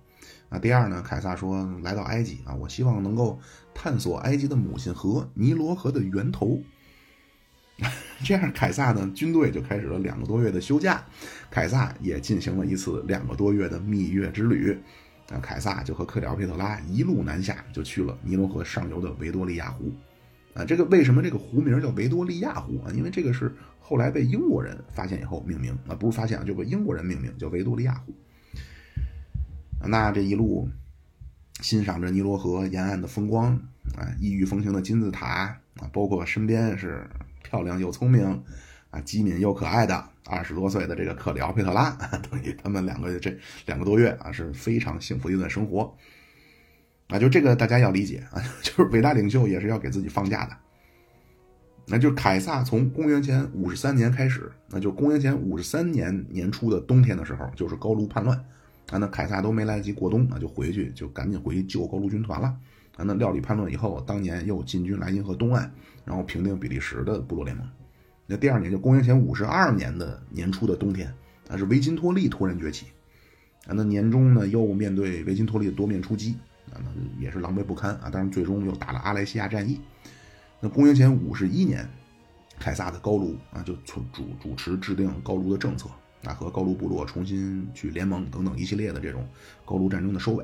啊，第二呢，凯撒说来到埃及啊，我希望能够探索埃及的母亲河尼罗河的源头。这样凯撒呢军队就开始了两个多月的休假，凯撒也进行了一次两个多月的蜜月之旅呃，凯撒就和克里奥佩特拉一路南下，就去了尼罗河上游的维多利亚湖。啊，这个为什么这个湖名叫维多利亚湖啊？因为这个是后来被英国人发现以后命名啊，不是发现啊，就被英国人命名叫维多利亚湖。那这一路欣赏着尼罗河沿岸的风光啊，异域风情的金字塔啊，包括身边是漂亮又聪明啊，机敏又可爱的二十多岁的这个克里奥佩特拉，等于他们两个这两个多月啊是非常幸福的一段生活。啊，就这个大家要理解啊，就是伟大领袖也是要给自己放假的。那就是凯撒从公元前五十三年开始，那就是公元前五十三年年初的冬天的时候，就是高卢叛乱啊，那凯撒都没来得及过冬啊，就回去就赶紧回去救高卢军团了啊。那料理叛乱以后，当年又进军莱茵河东岸，然后平定比利时的部落联盟。那第二年就公元前五十二年的年初的冬天，那是维金托利突然崛起啊，那年中呢又面对维金托利的多面出击。也是狼狈不堪啊！当然，最终又打了阿莱西亚战役。那公元前五十一年，凯撒的高卢啊，就主主持制定高卢的政策啊，和高卢部落重新去联盟等等一系列的这种高卢战争的收尾。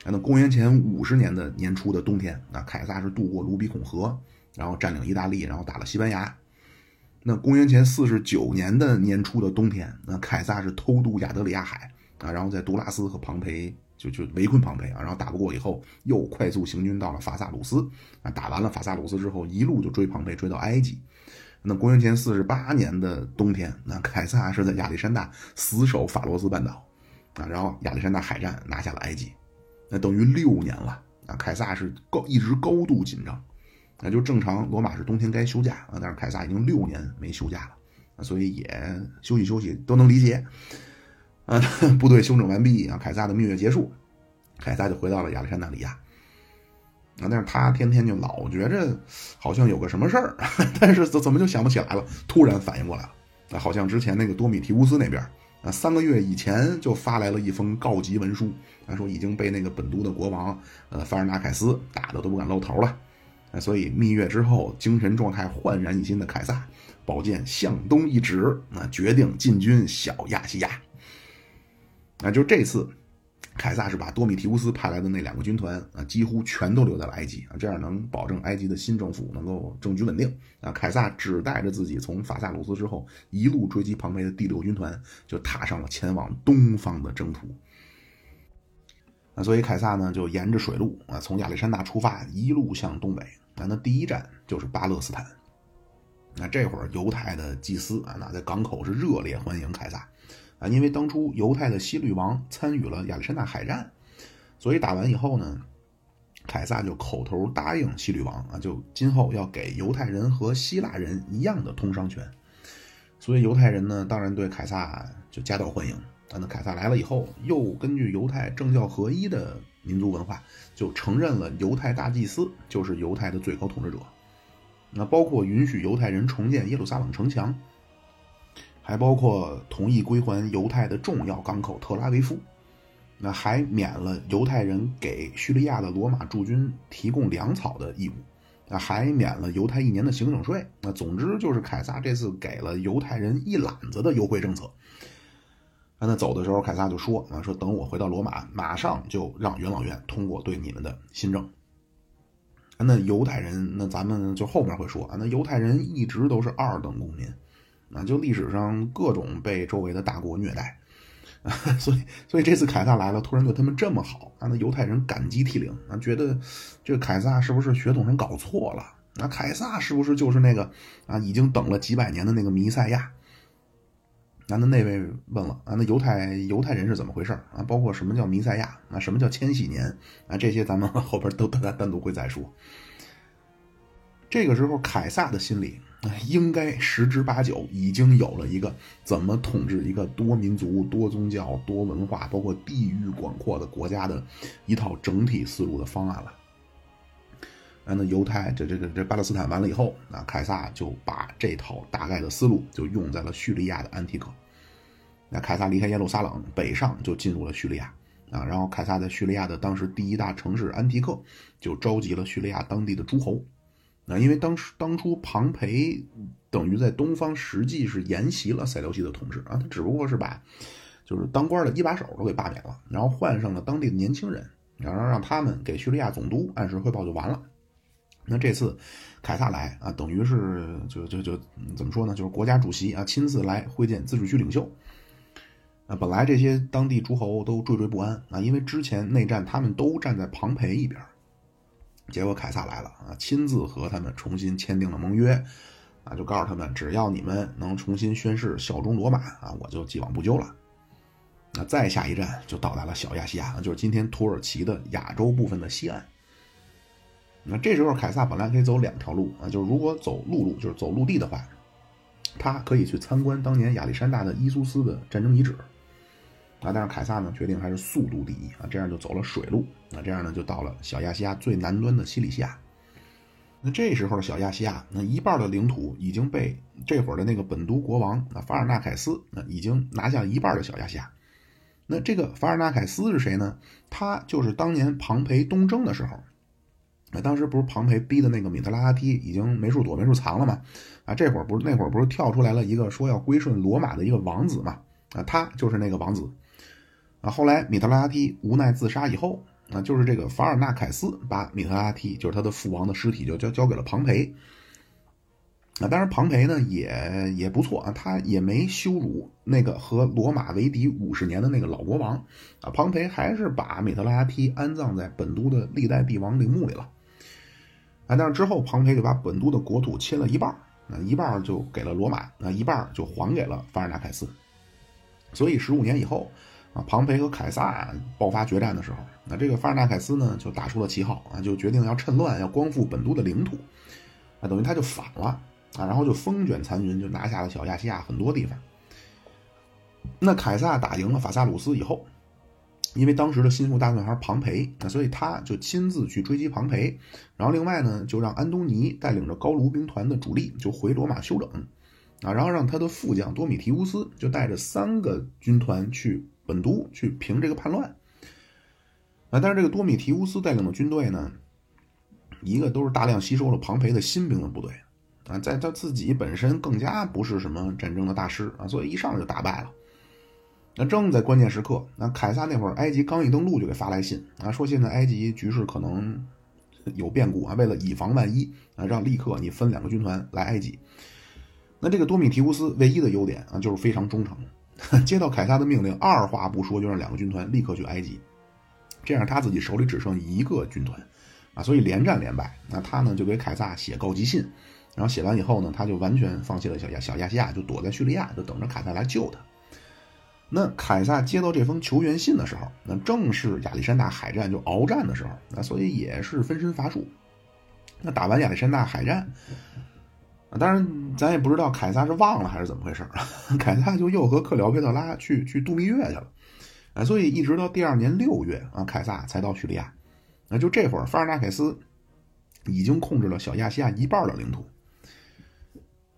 啊，那公元前五十年的年初的冬天啊，凯撒是渡过卢比孔河，然后占领意大利，然后打了西班牙。那公元前四十九年的年初的冬天，那凯撒是偷渡亚得里亚海啊，然后在杜拉斯和庞培。就就围困庞培啊，然后打不过以后，又快速行军到了法萨鲁斯啊，打完了法萨鲁斯之后，一路就追庞培追到埃及。那公元前四十八年的冬天，那凯撒是在亚历山大死守法罗斯半岛啊，然后亚历山大海战拿下了埃及。那等于六年了啊，凯撒是高一直高度紧张。那就正常罗马是冬天该休假啊，但是凯撒已经六年没休假了，所以也休息休息都能理解。啊，部队休整完毕啊，凯撒的蜜月结束，凯撒就回到了亚历山大里亚。啊，但是他天天就老觉着好像有个什么事儿，但是怎么就想不起来了？突然反应过来了，啊，好像之前那个多米提乌斯那边啊，三个月以前就发来了一封告急文书，啊，说已经被那个本都的国王呃凡尔纳凯斯打的都不敢露头了。啊，所以蜜月之后精神状态焕然一新的凯撒，宝剑向东一指，啊，决定进军小亚细亚。啊，就这次，凯撒是把多米提乌斯派来的那两个军团啊，几乎全都留在了埃及啊，这样能保证埃及的新政府能够政局稳定啊。凯撒只带着自己从法萨鲁斯之后一路追击庞培的第六军团，就踏上了前往东方的征途。啊，所以凯撒呢就沿着水路啊，从亚历山大出发，一路向东北啊，那第一站就是巴勒斯坦。那这会儿犹太的祭司啊，那在港口是热烈欢迎凯撒。啊，因为当初犹太的希律王参与了亚历山大海战，所以打完以后呢，凯撒就口头答应希律王啊，就今后要给犹太人和希腊人一样的通商权。所以犹太人呢，当然对凯撒就夹道欢迎。但那凯撒来了以后，又根据犹太政教合一的民族文化，就承认了犹太大祭司就是犹太的最高统治者。那包括允许犹太人重建耶路撒冷城墙。还包括同意归还犹太的重要港口特拉维夫，那还免了犹太人给叙利亚的罗马驻军提供粮草的义务，那还免了犹太一年的行省税。那总之就是凯撒这次给了犹太人一揽子的优惠政策。那走的时候，凯撒就说：“啊，说等我回到罗马，马上就让元老院通过对你们的新政。”那犹太人，那咱们就后面会说啊，那犹太人一直都是二等公民。啊，就历史上各种被周围的大国虐待，啊，所以所以这次凯撒来了，突然对他们这么好，啊，那犹太人感激涕零，啊，觉得这个凯撒是不是血统上搞错了？啊，凯撒是不是就是那个啊，已经等了几百年的那个弥赛亚？啊，那那位问了，啊，那犹太犹太人是怎么回事啊？包括什么叫弥赛亚？啊，什么叫千禧年？啊，这些咱们后边都单单独会再说。这个时候，凯撒的心里。应该十之八九已经有了一个怎么统治一个多民族多宗教多文化包括地域广阔的国家的一套整体思路的方案了。啊，那犹太这这这这巴勒斯坦完了以后，啊，凯撒就把这套大概的思路就用在了叙利亚的安提柯。那凯撒离开耶路撒冷北上就进入了叙利亚啊，然后凯撒在叙利亚的当时第一大城市安提柯就召集了叙利亚当地的诸侯。那因为当时当初庞培等于在东方实际是沿袭了塞琉西的统治啊，他只不过是把就是当官的一把手都给罢免了，然后换上了当地的年轻人，然后让他们给叙利亚总督按时汇报就完了。那这次凯撒来啊，等于是就就就怎么说呢，就是国家主席啊亲自来会见自治区领袖。啊，本来这些当地诸侯都惴惴不安啊，因为之前内战他们都站在庞培一边，结果凯撒来了啊，亲自和他们重新签订了盟约啊，就告诉他们，只要你们能重新宣誓效忠罗马啊，我就既往不咎了。那再下一站就到达了小亚细亚，就是今天土耳其的亚洲部分的西岸。那这时候凯撒本来可以走两条路啊，就是如果走陆路，就是走陆地的话，他可以去参观当年亚历山大的伊苏斯的战争遗址啊，但是凯撒呢决定还是速度第一啊，这样就走了水路啊，这样呢就到了小亚细亚最南端的西里西亚。那这时候的小亚细亚那一半的领土已经被这会儿的那个本都国王啊法尔纳凯斯啊已经拿下一半的小亚细亚。那这个法尔纳凯斯是谁呢？他就是当年庞培东征的时候。那当时不是庞培逼的那个米特拉提已经没处躲没处藏了嘛？啊，这会儿不是那会儿不是跳出来了一个说要归顺罗马的一个王子嘛？啊，他就是那个王子。啊，后来米特拉提无奈自杀以后，啊，就是这个法尔纳凯斯把米特拉提就是他的父王的尸体就交交给了庞培。啊，当然庞培呢也也不错啊，他也没羞辱那个和罗马为敌五十年的那个老国王啊，庞培还是把米特拉提安葬在本都的历代帝王陵墓里了。啊，但是之后庞培就把本都的国土切了一半，那一半就给了罗马，那一半就还给了法尔纳凯斯。所以十五年以后啊，庞培和凯撒啊爆发决战的时候，那这个法尔纳凯斯呢就打出了旗号啊，就决定要趁乱要光复本都的领土啊，等于他就反了啊，然后就风卷残云就拿下了小亚细亚很多地方。那凯撒打赢了法萨鲁斯以后，因为当时的心腹大官还是庞培，所以他就亲自去追击庞培，然后另外呢就让安东尼带领着高卢兵团的主力就回罗马休整啊，然后让他的副将多米提乌斯就带着三个军团去本都去平这个叛乱啊，但是这个多米提乌斯带领的军队呢，一个都是大量吸收了庞培的新兵的部队啊，在他自己本身更加不是什么战争的大师啊，所以一上来就打败了。那正在关键时刻，那凯撒那会儿埃及刚一登陆就给发来信啊，说现在埃及局势可能有变故啊，为了以防万一啊，让立刻你分两个军团来埃及。那这个多米提乌斯唯一的优点啊就是非常忠诚，接到凯撒的命令二话不说就让两个军团立刻去埃及，这样他自己手里只剩一个军团啊，所以连战连败。那他呢就给凯撒写告急信，然后写完以后呢他就完全放弃了小亚小亚细亚，就躲在叙利亚就等着凯撒来救他。那凯撒接到这封求援信的时候，那正是亚历山大海战就鏖战的时候，那所以也是分身乏术。那打完亚历山大海战，当然咱也不知道凯撒是忘了还是怎么回事，凯撒就又和克辽佩特拉去去度蜜月去了啊，所以一直到第二年六月啊，凯撒才到叙利亚。那就这会儿，法尔纳凯斯已经控制了小亚细亚一半的领土。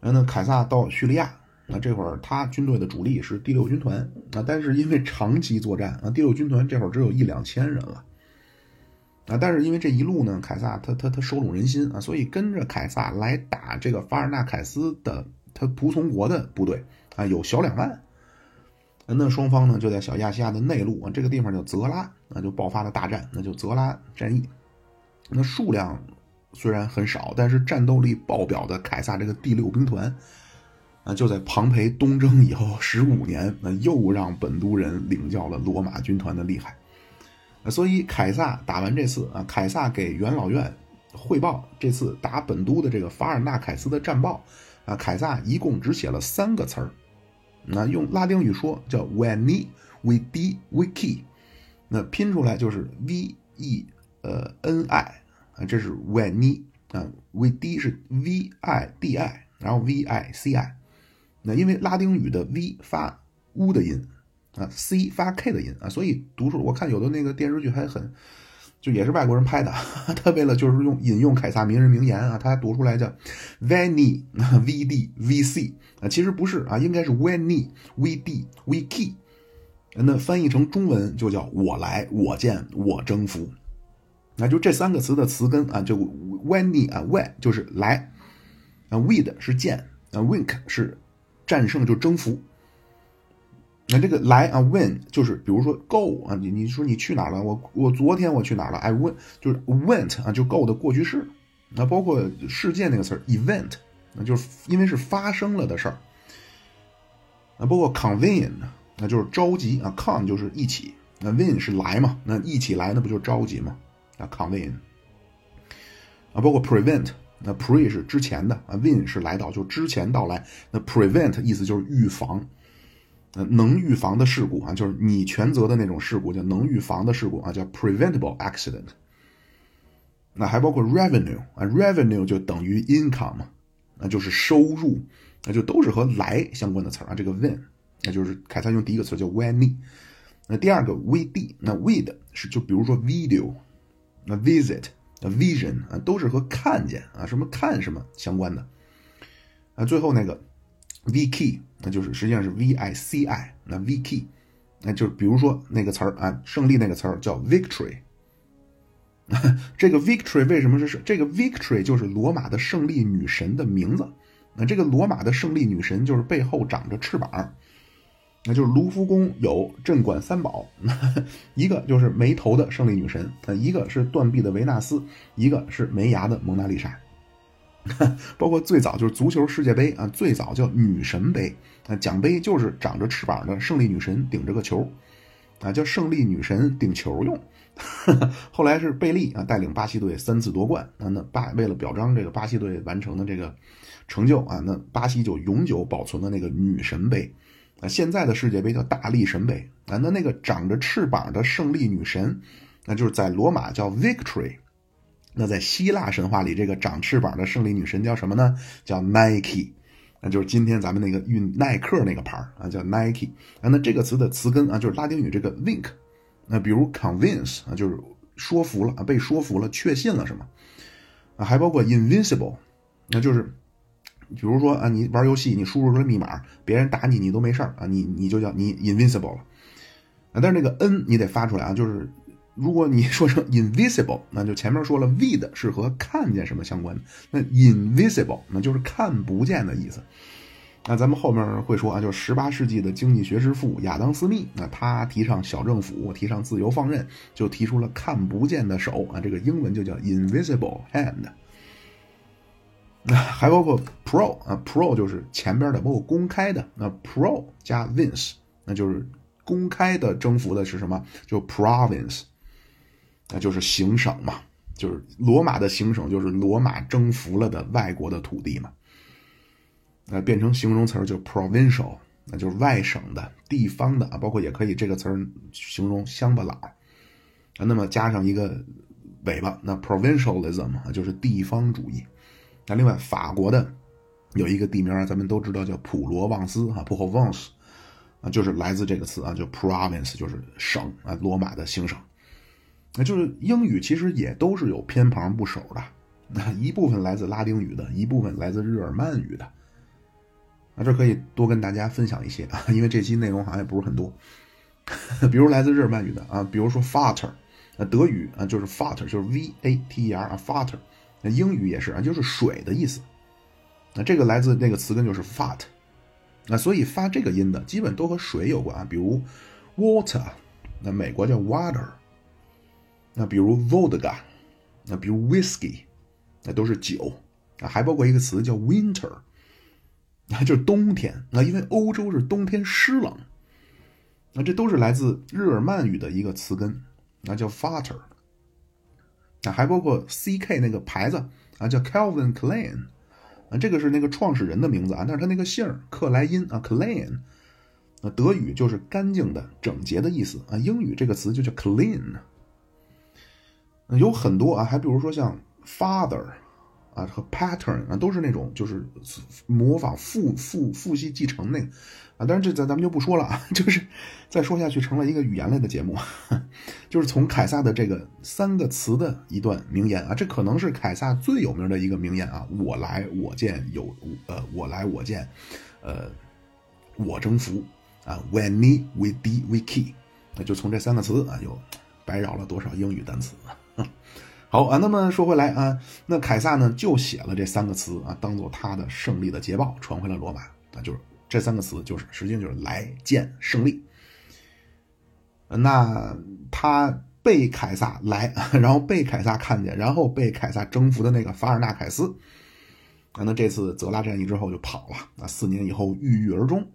那凯撒到叙利亚。那这会儿他军队的主力是第六军团啊，但是因为长期作战啊，第六军团这会儿只有一两千人了啊，但是因为这一路呢，凯撒他他他收拢人心啊，所以跟着凯撒来打这个法尔纳凯斯的他仆从国的部队啊，有小两万。那双方呢就在小亚细亚的内陆啊，这个地方叫泽拉，那就爆发了大战，那就泽拉战役。那数量虽然很少，但是战斗力爆表的凯撒这个第六兵团。就在庞培东征以后十五年，又让本都人领教了罗马军团的厉害。所以凯撒打完这次啊，凯撒给元老院汇报这次打本都的这个法尔纳凯斯的战报啊，凯撒一共只写了三个词儿，那用拉丁语说叫 veni vidi vici， 那拼出来就是 v e n i， 这是 veni 啊 vidi 是 v i d i， 然后 v i c i。那因为拉丁语的 V 发 U 的音啊 ，C 发 K 的音啊，所以读出我看有的那个电视剧还很，就也是外国人拍的，他为了就是用引用凯撒名人名言啊，他读出来叫 Veni Vidi Vici 啊，其实不是啊，应该是 Veni Vidi Vici， 那翻译成中文就叫我来我见我征服。那就这三个词的词根啊，就 Veni 啊 Ven 就是来啊 ，Vid 是见啊 ，Wink 是战胜就征服那这个来啊 when 就是比如说 go 啊，你你说你去哪儿了？我我昨天我去哪儿了 ？I went 就是 went 啊，就 go 的过去式。那包括事件那个词儿 event， 那就是因为是发生了的事儿。那包括 convene 那就是着急啊 ，con 就是一起，那 vin 是来嘛，那一起来那不就是着急嘛？啊 convene 啊，包括 prevent。那 pre 是之前的啊 win 是来到，就之前到来。那 prevent 意思就是预防，呃，能预防的事故啊，就是你全责的那种事故，叫能预防的事故啊，叫 preventable accident。那还包括 revenue 啊 ，revenue 就等于 income， 那就是收入，那就都是和来相关的词啊。这个 when 那就是凯撒用第一个词叫 when， 那第二个 with， 那 with 是就比如说 video， 那 visit。vision 啊，都是和看见啊，什么看什么相关的啊。最后那个 vici 那就是实际上是 vici， 那 vici 那就是比如说那个词儿啊，胜利那个词儿叫 victory。这个 victory 为什么是这个 victory 就是罗马的胜利女神的名字？那这个罗马的胜利女神就是背后长着翅膀，那就是卢浮宫有镇馆三宝，一个就是没头的胜利女神，一个是断臂的维纳斯，一个是没牙的蒙娜丽莎。包括最早就是足球世界杯啊，最早叫女神杯啊，奖杯就是长着翅膀的胜利女神顶着个球啊，叫胜利女神顶球用。后来是贝利啊带领巴西队三次夺冠啊，那巴为了表彰这个巴西队完成的这个成就啊，那巴西就永久保存了那个女神杯。啊，现在的世界杯叫大力神杯啊，那那个长着翅膀的胜利女神，那就是在罗马叫 Victory， 那在希腊神话里这个长翅膀的胜利女神叫什么呢？叫 Nike， 那就是今天咱们那个运耐克那个牌啊，叫 Nike 啊。那这个词的词根啊，就是拉丁语这个 wink， 那比如 convince 啊，就是说服了啊，被说服了，确信了什么啊，还包括 invincible， 那就是。比如说啊，你玩游戏，你输入了密码，别人打你，你都没事啊，你你就叫你 invincible 了啊。但是那个 n 你得发出来啊，就是如果你说成 invisible， 那就前面说了 with 是和看见什么相关的，那 invisible 那就是看不见的意思。那咱们后面会说啊，就是十八世纪的经济学之父亚当·斯密，那他提倡小政府，提倡自由放任，就提出了看不见的手啊，这个英文就叫 invisible hand。还包括 pro 啊 ，pro 就是前边的，包括公开的。那 pro 加 vince， 那就是公开的征服的是什么？就 province， 那就是行省嘛，就是罗马的行省，就是罗马征服了的外国的土地嘛。那变成形容词就 provincial， 那就是外省的、地方的啊，包括也可以这个词形容乡巴佬。那么加上一个尾巴，那 provincialism 就是地方主义。那另外，法国的有一个地名，咱们都知道叫普罗旺斯啊 ，Provence 啊，就是来自这个词啊，就 province 就是省啊，罗马的行省。那就是英语其实也都是有偏旁部首的，那一部分来自拉丁语的，一部分来自日耳曼语的。那这可以多跟大家分享一些啊，因为这期内容好像也不是很多。比如来自日耳曼语的啊，比如说 Vater， 那德语啊就是 Vater， 就是 V A T E R 啊 Vater。那英语也是啊，就是水的意思。那这个来自那个词根就是 fat， 那所以发这个音的基本都和水有关啊，比如 water， 那美国叫 water， 那比如 vodka， 那比如 whisky， 那都是酒啊，还包括一个词叫 winter， 那就是冬天。那因为欧洲是冬天湿冷，那这都是来自日耳曼语的一个词根，那叫 vater。那还包括 C K 那个牌子啊，叫 Calvin Klein 啊，这个是那个创始人的名字啊，但是他那个姓克莱因啊 ，Klein 啊，德语就是干净的、整洁的意思啊，英语这个词就叫 clean。有很多啊，还比如说像 father 啊和 pattern 啊，都是那种就是模仿父父父系继承那个啊，但是这咱咱们就不说了啊，就是再说下去成了一个语言类的节目。就是从凯撒的这个三个词的一段名言啊，这可能是凯撒最有名的一个名言啊，我来我见有呃我来我见呃我征服啊 ,Veni Vidi Vici， 那就从这三个词啊又白绕了多少英语单词。好啊，那么说回来啊，那凯撒呢就写了这三个词啊，当做他的胜利的捷报传回了罗马，那就是这三个词就是实际上就是来见胜利。那他被凯撒来，然后被凯撒看见，然后被凯撒征服的那个法尔纳凯斯，那这次泽拉战役之后就跑了，那四年以后郁郁而终。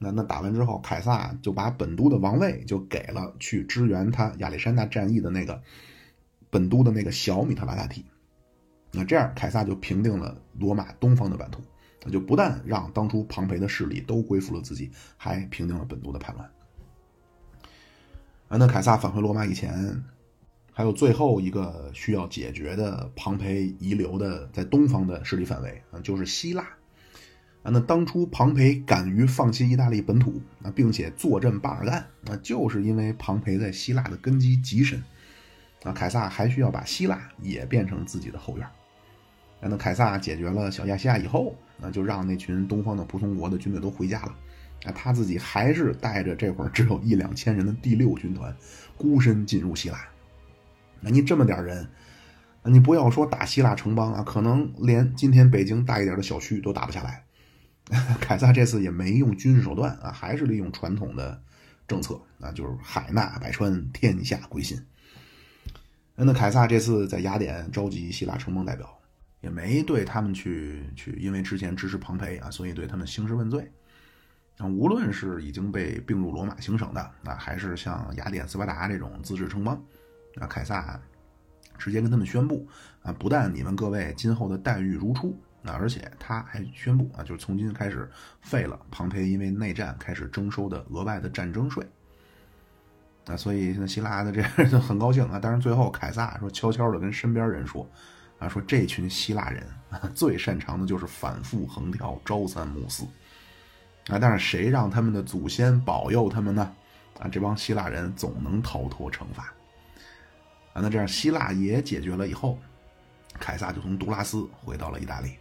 那那打完之后，凯撒就把本都的王位就给了去支援他亚历山大战役的那个本都的那个小米特拉大提。那这样凯撒就平定了罗马东方的版图，他就不但让当初庞培的势力都归附了自己，还平定了本都的叛乱。啊，那凯撒返回罗马以前，还有最后一个需要解决的庞培遗留的在东方的势力范围啊，就是希腊。啊，那当初庞培敢于放弃意大利本土，啊，并且坐镇巴尔干，那就是因为庞培在希腊的根基极深。啊，凯撒还需要把希腊也变成自己的后院。啊，那凯撒解决了小亚细亚以后，那就让那群东方的仆从国的军队都回家了。啊，他自己还是带着这会儿只有一两千人的第六军团，孤身进入希腊。那你这么点人，你不要说打希腊城邦啊，可能连今天北京大一点的小区都打不下来。凯撒这次也没用军事手段啊，还是利用传统的政策啊，就是海纳百川，天下归心。那凯撒这次在雅典召集希腊城邦代表，也没对他们去去因为之前支持庞培啊，所以对他们兴师问罪。那无论是已经被并入罗马行省的，那还是像雅典、斯巴达这种自治城邦，那凯撒直接跟他们宣布啊，不但你们各位今后的待遇如初，那而且他还宣布啊，就是从今开始废了庞培因为内战开始征收的额外的战争税。那所以希腊的这人很高兴啊，当然最后凯撒说悄悄的跟身边人说啊，说这群希腊人啊最擅长的就是反复横跳，朝三暮四。啊，但是谁让他们的祖先保佑他们呢？啊，这帮希腊人总能逃脱惩罚。啊，那这样希腊也解决了以后，凯撒就从杜拉斯回到了意大利。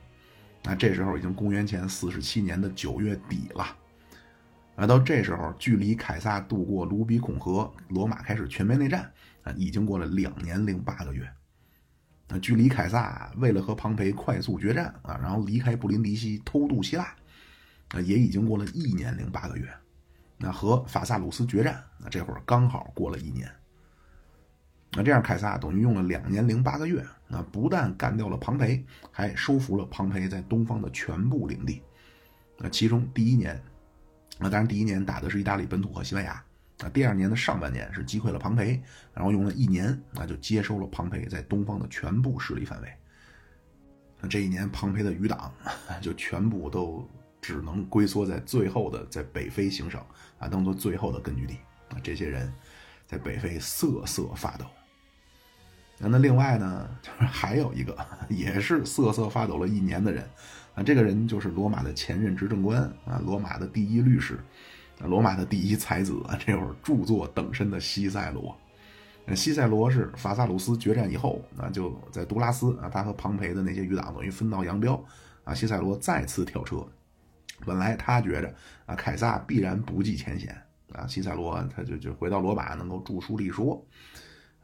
那这时候已经公元前四十七年的九月底了。啊，到这时候距离凯撒渡过卢比孔河，罗马开始全面内战啊，已经过了两年零八个月。那距离凯撒为了和庞培快速决战啊，然后离开布林迪西偷渡希腊，也已经过了一年零八个月。那和法萨鲁斯决战，那这会儿刚好过了一年。那这样凯撒等于用了两年零八个月，那不但干掉了庞培，还收服了庞培在东方的全部领地。那其中第一年，那当然第一年打的是意大利本土和西班牙，那第二年的上半年是击溃了庞培，然后用了一年，那就接收了庞培在东方的全部势力范围。那这一年庞培的余党就全部都只能龟缩在最后的在北非行省啊，当做最后的根据地啊。这些人在北非瑟瑟发抖。那另外呢，就是还有一个也是瑟瑟发抖了一年的人啊，这个人就是罗马的前任执政官啊，罗马的第一律师，罗马的第一才子啊，这会儿著作等身的西塞罗。西塞罗是法萨鲁斯决战以后啊，就在杜拉斯啊，他和庞培的那些余党等于分道扬镳啊，西塞罗再次跳车。本来他觉着啊，凯撒必然不计前嫌啊，西塞罗他就就回到罗马能够著书立说，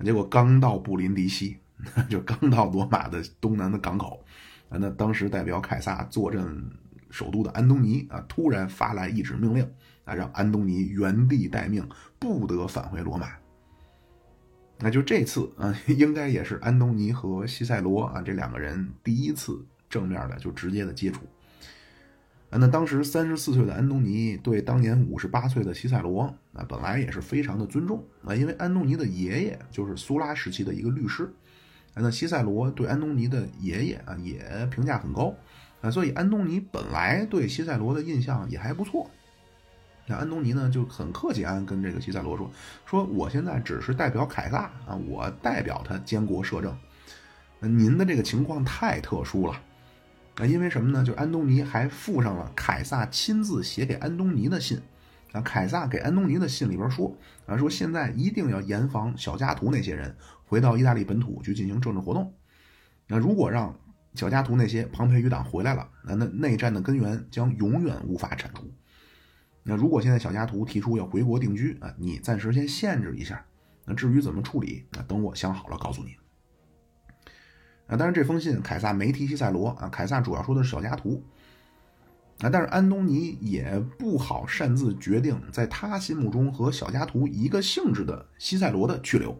结果刚到布林迪西，就刚到罗马的东南的港口，那当时代表凯撒坐镇首都的安东尼啊，突然发来一纸命令啊，让安东尼原地待命，不得返回罗马。那就这次啊，应该也是安东尼和西塞罗啊这两个人第一次正面的就直接的接触。那当时三十四岁的安东尼对当年五十八岁的西塞罗那本来也是非常的尊重，因为安东尼的爷爷就是苏拉时期的一个律师，那西塞罗对安东尼的爷爷啊也评价很高，所以安东尼本来对西塞罗的印象也还不错。那安东尼呢就很客气安跟这个西塞罗说说我现在只是代表凯撒啊，我代表他监国摄政，您的这个情况太特殊了。那因为什么呢？就安东尼还附上了凯撒亲自写给安东尼的信啊。凯撒给安东尼的信里边说啊，说现在一定要严防小加图那些人回到意大利本土去进行政治活动。那如果让小加图那些庞培余党回来了，那那内战的根源将永远无法铲除。那如果现在小加图提出要回国定居啊，你暂时先限制一下。那至于怎么处理，那等我想好了告诉你。啊，当然这封信凯撒没提西塞罗啊，凯撒主要说的是小加图。啊，但是安东尼也不好擅自决定在他心目中和小加图一个性质的西塞罗的去留。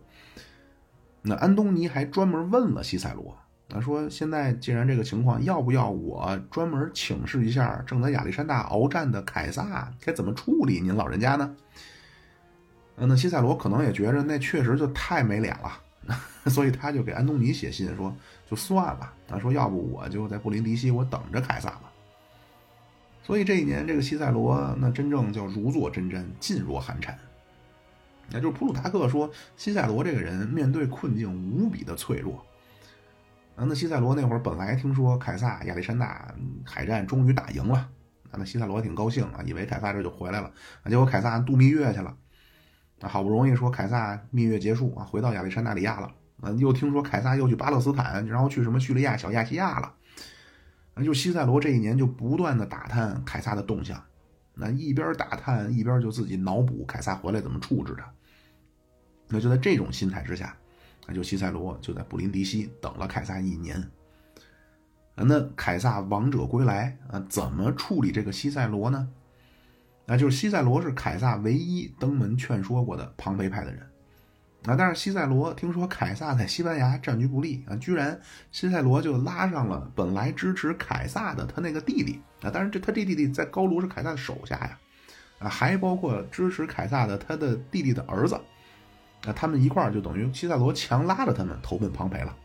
那安东尼还专门问了西塞罗，他说现在既然这个情况，要不要我专门请示一下正在亚历山大鏖战的凯撒该怎么处理您老人家呢？那西塞罗可能也觉着那确实就太没脸了，所以他就给安东尼写信说就算了，他说要不我就在布林迪西我等着凯撒吧。所以这一年这个西塞罗那真正叫如坐针毡，噤若寒蝉。那就是普鲁塔克说西塞罗这个人面对困境无比的脆弱。那西塞罗那会儿本来听说凯撒亚历山大海战终于打赢了，那西塞罗挺高兴啊，以为凯撒这就回来了，结果凯撒度蜜月去了。好不容易说凯撒蜜月结束啊，回到亚历山大里亚了，又听说凯撒又去巴勒斯坦，然后去什么叙利亚、小亚细亚了。就西塞罗这一年就不断的打探凯撒的动向，那一边打探一边就自己脑补凯撒回来怎么处置他。那就在这种心态之下，那就西塞罗就在布林迪西等了凯撒一年。那凯撒王者归来啊，怎么处理这个西塞罗呢？那就是西塞罗是凯撒唯一登门劝说过的庞培派的人。啊，但是西塞罗听说凯撒在西班牙战局不利啊，居然西塞罗就拉上了本来支持凯撒的他那个弟弟啊，当然这他这弟弟在高卢是凯撒的手下呀，啊，还包括支持凯撒的他的弟弟的儿子，啊，他们一块儿就等于西塞罗强拉着他们投奔庞培了。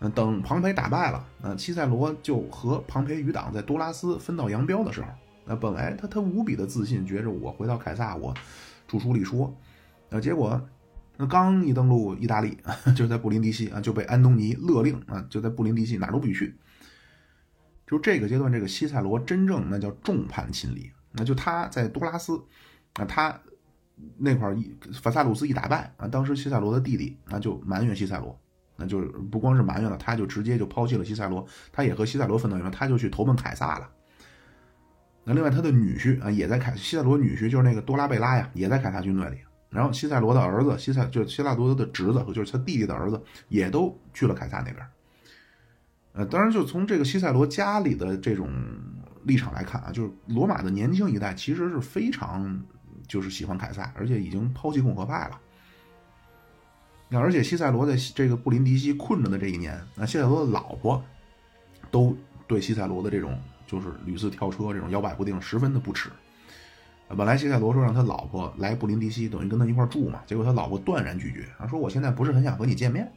嗯、啊，等庞培打败了，啊，西塞罗就和庞培余党在多拉斯分道扬镳的时候，那、啊、本来他他无比的自信，觉着我回到凯撒，我著书立说，啊，结果。那刚一登陆意大利，就在布林迪西啊，就被安东尼勒令啊，就在布林迪西哪都必须。就这个阶段，这个西塞罗真正那叫众叛亲离。那就他在多拉斯，啊，他那块法萨鲁斯一打败啊，当时西塞罗的弟弟那就埋怨西塞罗，那就不光是埋怨了，他就直接就抛弃了西塞罗，他也和西塞罗分道扬镳，他就去投奔凯撒了。那另外他的女婿啊，也在凯西塞罗女婿就是那个多拉贝拉呀，也在凯撒军队里。然后西塞罗的儿子，西塞就是西塞罗的侄子，就是他弟弟的儿子，也都去了凯撒那边。呃，当然，就从这个西塞罗家里的这种立场来看啊，就是罗马的年轻一代其实是非常就是喜欢凯撒，而且已经抛弃共和派了。那而且西塞罗在这个布林迪西困着的这一年，那西塞罗的老婆都对西塞罗的这种就是屡次跳车、这种摇摆不定十分的不耻。本来西塞罗说让他老婆来布林迪西，等于跟他一块住嘛，结果他老婆断然拒绝，说我现在不是很想和你见面。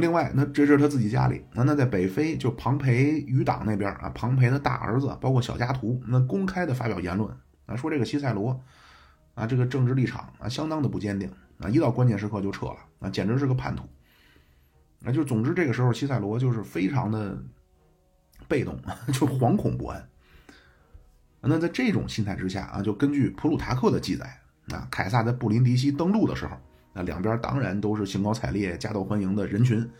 另外，那这是他自己家里，那在北非就庞培余党那边啊，庞培的大儿子包括小加图，那公开的发表言论啊，说这个西塞罗啊，这个政治立场啊相当的不坚定啊，一到关键时刻就撤了啊，简直是个叛徒。啊，就总之这个时候西塞罗就是非常的被动，就惶恐不安。那在这种心态之下啊，就根据普鲁塔克的记载啊，凯撒在布林迪西登陆的时候，那两边当然都是兴高采烈、夹道欢迎的人群。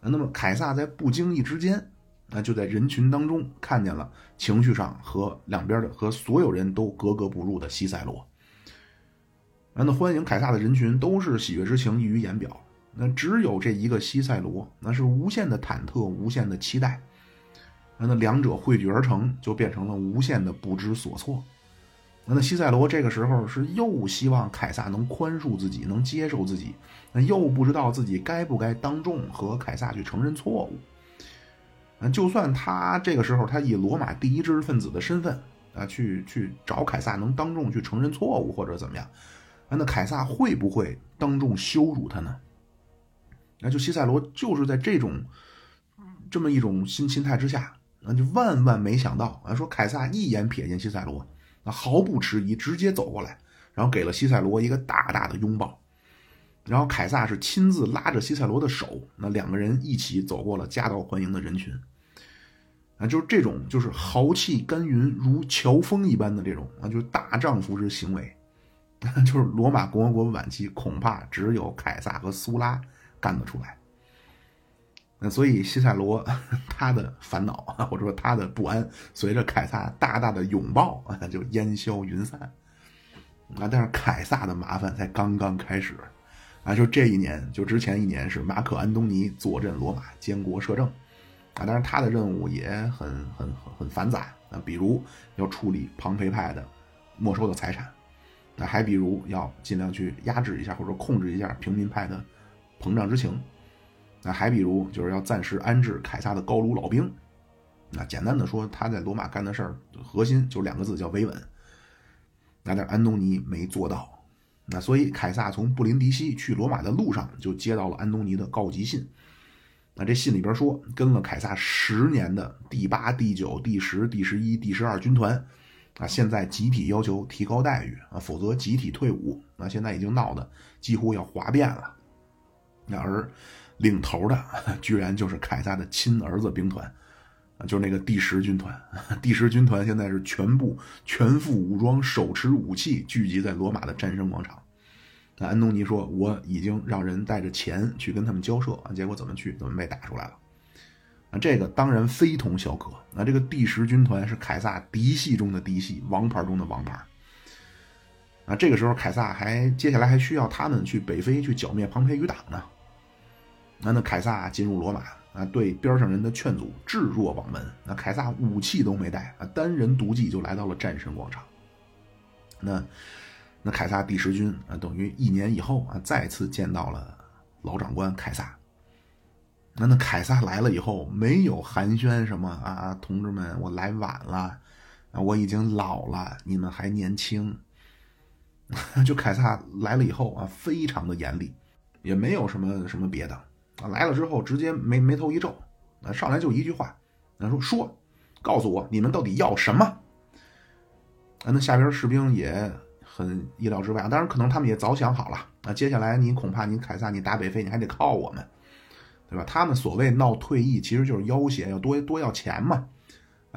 那么凯撒在不经意之间，那就在人群当中看见了情绪上和两边的和所有人都格格不入的西塞罗。那欢迎凯撒的人群都是喜悦之情溢于言表，那只有这一个西塞罗，那是无限的忐忑、无限的期待。那两者汇聚而成，就变成了无限的不知所措。那西塞罗这个时候是又希望凯撒能宽恕自己，能接受自己，那又不知道自己该不该当众和凯撒去承认错误。就算他这个时候他以罗马第一知识分子的身份啊，去去找凯撒能当众去承认错误或者怎么样，那凯撒会不会当众羞辱他呢？那就西塞罗就是在这种这么一种新心态之下。那就万万没想到啊！说凯撒一眼瞥见西塞罗，那毫不迟疑，直接走过来，然后给了西塞罗一个大大的拥抱。然后凯撒是亲自拉着西塞罗的手，那两个人一起走过了夹道欢迎的人群。啊，就是这种就是豪气干云如乔峰一般的这种啊，就是大丈夫之行为，就是罗马共和国晚期恐怕只有凯撒和苏拉干得出来。那所以西塞罗他的烦恼或者说他的不安，随着凯撒大大的拥抱就烟消云散。啊，但是凯撒的麻烦才刚刚开始啊！就这一年，就之前一年是马可·安东尼坐镇罗马，监国摄政啊，当然他的任务也很很很很繁杂啊，比如要处理庞培派的没收的财产，那还比如要尽量去压制一下或者控制一下平民派的膨胀之情，那还比如就是要暂时安置凯撒的高卢老兵。那简单的说，他在罗马干的事儿核心就两个字，叫维稳。那但安东尼没做到，那所以凯撒从布林迪西去罗马的路上就接到了安东尼的告急信。那这信里边说，跟了凯撒十年的第八、第九、第十、第十一、第十二军团啊，现在集体要求提高待遇啊，否则集体退伍。那现在已经闹得几乎要哗变了。那而领头的居然就是凯撒的亲儿子兵团，就是那个第十军团。第十军团现在是全部全副武装，手持武器聚集在罗马的战争广场。那安东尼说，我已经让人带着钱去跟他们交涉，结果怎么去怎么被打出来了。那这个当然非同小可。那这个第十军团是凯撒嫡系中的嫡系，王牌中的王牌。那这个时候凯撒还接下来还需要他们去北非去剿灭庞培余党呢。那那凯撒进入罗马啊，对边上人的劝阻置若罔闻。那凯撒武器都没带啊，单人独骑就来到了战神广场。那那凯撒第十军啊，等于一年以后啊，再次见到了老长官凯撒。那那凯撒来了以后，没有寒暄什么啊，同志们，我来晚了啊，我已经老了，你们还年轻。就凯撒来了以后啊，非常的严厉，也没有什么什么别的。来了之后直接眉眉头一皱，上来就一句话，说说告诉我你们到底要什么。那下边士兵也很意料之外，当然可能他们也早想好了，那接下来你恐怕你凯撒你打北非你还得靠我们，对吧？他们所谓闹退役其实就是要挟，要多多要钱嘛。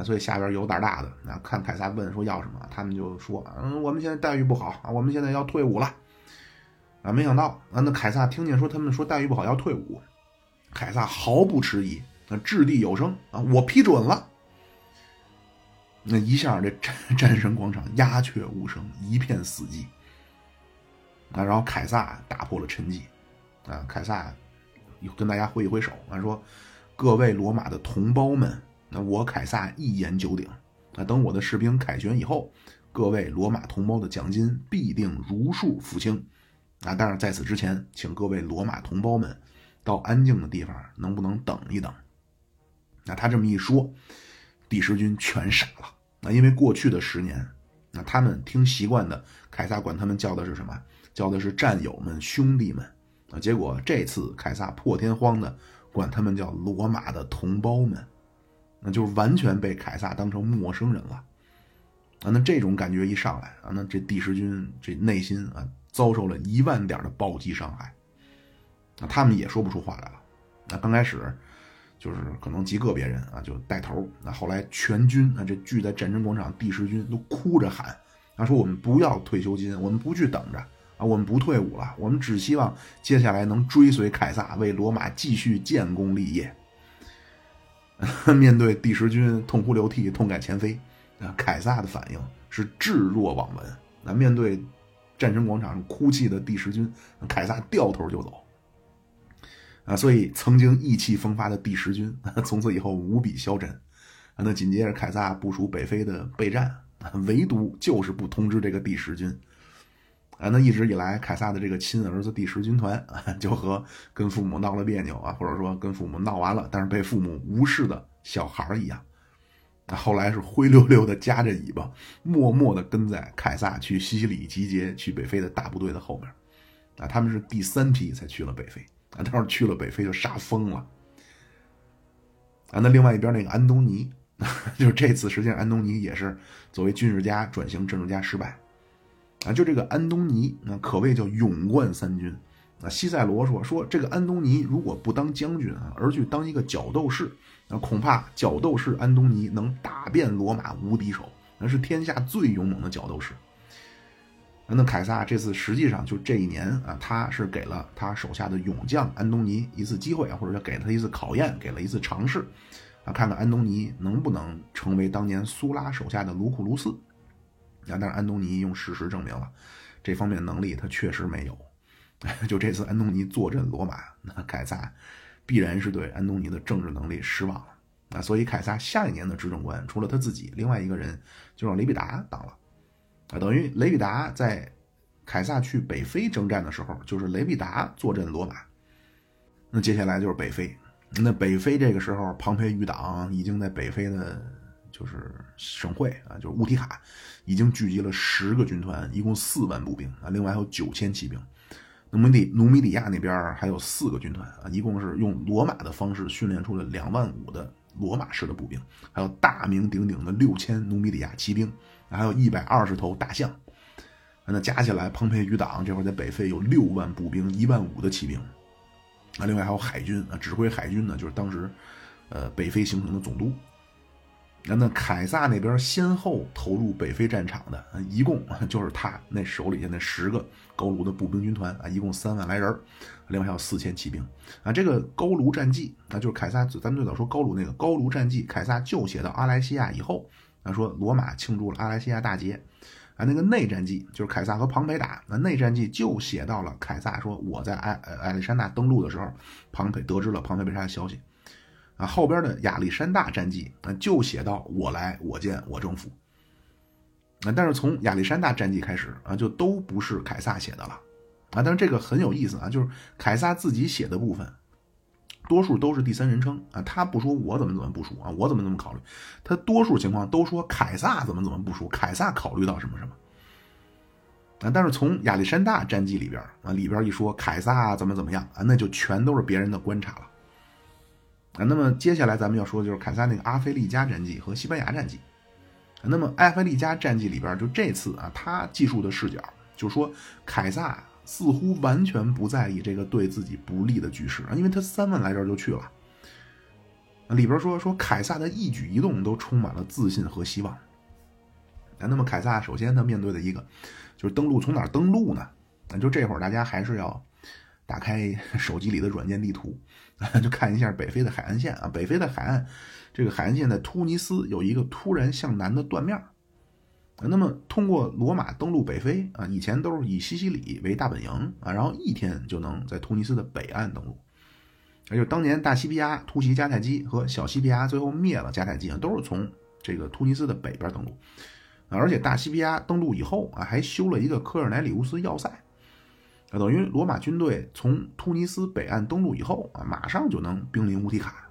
所以下边有胆大的看凯撒问说要什么，他们就说、嗯、我们现在待遇不好，我们现在要退伍了。没想到那凯撒听见说他们说待遇不好要退伍，凯撒毫不迟疑，掷地有声啊！我批准了。那一下，这战神广场鸦雀无声，一片死寂。啊，然后凯撒打破了沉寂，啊，凯撒跟大家挥一挥手，啊，说：“各位罗马的同胞们，那我凯撒一言九鼎。啊，等我的士兵凯旋以后，各位罗马同胞的奖金必定如数付清。啊，但是在此之前，请各位罗马同胞们。”到安静的地方能不能等一等。那他这么一说，第十军全傻了。那因为过去的十年，那他们听习惯的凯撒管他们叫的是什么？叫的是战友们、兄弟们。那结果这次凯撒破天荒的管他们叫罗马的同胞们，那就是完全被凯撒当成陌生人了。那这种感觉一上来啊，那这第十军这内心啊遭受了一万点的暴击伤害。他们也说不出话来了。那刚开始就是可能极个别人啊就带头，那后来全军啊这聚在战争广场，第十军都哭着喊，他说我们不要退休金，我们不去等着啊，我们不退伍了，我们只希望接下来能追随凯撒为罗马继续建功立业。面对第十军痛哭流涕、痛改前非，凯撒的反应是置若罔闻。那面对战争广场哭泣的第十军，凯撒掉头就走。啊，所以曾经意气风发的第十军从此以后无比消沉。那紧接着凯撒部署北非的备战，唯独就是不通知这个第十军。啊，那一直以来凯撒的这个亲儿子第十军团啊，就和跟父母闹了别扭啊，或者说跟父母闹完了但是被父母无视的小孩一样。那后来是灰溜溜的夹着尾巴，默默的跟在凯撒去西里集结去北非的大部队的后面。啊，他们是第三批才去了北非。啊，当时去了北非就杀疯了。啊，那另外一边那个安东尼，就是这次实际上安东尼也是作为军事家转型政治家失败。啊，就这个安东尼，那可谓叫勇冠三军。啊，西塞罗说说这个安东尼如果不当将军啊，而去当一个角斗士，那恐怕角斗士安东尼能打遍罗马无敌手，那是天下最勇猛的角斗士。那凯撒这次实际上就这一年啊，他是给了他手下的勇将安东尼一次机会，或者给了他一次考验，给了一次尝试啊，看看安东尼能不能成为当年苏拉手下的卢库卢斯。啊，但是安东尼用事实证明了这方面能力他确实没有。就这次安东尼坐镇罗马，那凯撒必然是对安东尼的政治能力失望了。啊，所以凯撒下一年的执政官除了他自己，另外一个人就让雷必达当了，啊，等于雷必达在凯撒去北非征战的时候，就是雷必达坐镇罗马。那接下来就是北非，那北非这个时候，庞培余党已经在北非的就是省会啊，就是乌提卡，已经聚集了十个军团，一共四万步兵啊，另外还有九千骑兵。努米底努米底亚那边还有四个军团啊，一共是用罗马的方式训练出了两万五的罗马式的步兵，还有大名鼎鼎的六千努米底亚骑兵，还有一百二十头大象。那加起来，庞培余党这会儿在北非有六万步兵，一万五的骑兵啊，另外还有海军啊，指挥海军呢就是当时，呃，北非形成的总督。那凯撒那边先后投入北非战场的，一共就是他那手里下那十个高卢的步兵军团啊，一共三万来人，另外还有四千骑兵啊。这个高卢战绩啊，就是凯撒，咱们最早说高卢那个高卢战绩，凯撒就写到阿莱西亚以后啊，说罗马庆祝了阿莱西亚大捷啊。那个内战记就是凯撒和庞培打，那内战记就写到了凯撒说我在埃埃历山大登陆的时候，庞培得知了庞培被杀的消息。啊，后边的亚历山大战记啊，就写到我来我见我征服。啊，但是从亚历山大战记开始啊，就都不是凯撒写的了啊。但是这个很有意思啊，就是凯撒自己写的部分，多数都是第三人称啊，他不说我怎么怎么部署啊，我怎么怎么考虑，他多数情况都说凯撒怎么怎么部署，凯撒考虑到什么什么。啊，但是从亚历山大战记里边啊，里边一说凯撒怎么怎么样啊，那就全都是别人的观察了。啊，那么接下来咱们要说的就是凯撒那个阿非利加战记和西班牙战记。啊，那么阿非利加战记里边，就这次啊，他技术的视角就说凯撒似乎完全不在意这个对自己不利的局势啊，因为他三万来人就去了。啊，里边说说凯撒的一举一动都充满了自信和希望。啊，那么凯撒首先他面对的一个就是登陆，从哪儿登陆呢？啊，就这会儿大家还是要打开手机里的软件地图，就看一下北非的海岸线啊。北非的海岸，这个海岸线在突尼斯有一个突然向南的断面。那么通过罗马登陆北非啊，以前都是以西西里为大本营啊，然后一天就能在突尼斯的北岸登陆。也就是当年大西庇阿突袭迦太基和小西庇阿最后灭了迦太基啊，都是从这个突尼斯的北边登陆。而且大西庇阿登陆以后啊，还修了一个科尔乃里乌斯要塞。啊，等于罗马军队从突尼斯北岸登陆以后啊，马上就能兵临乌提卡。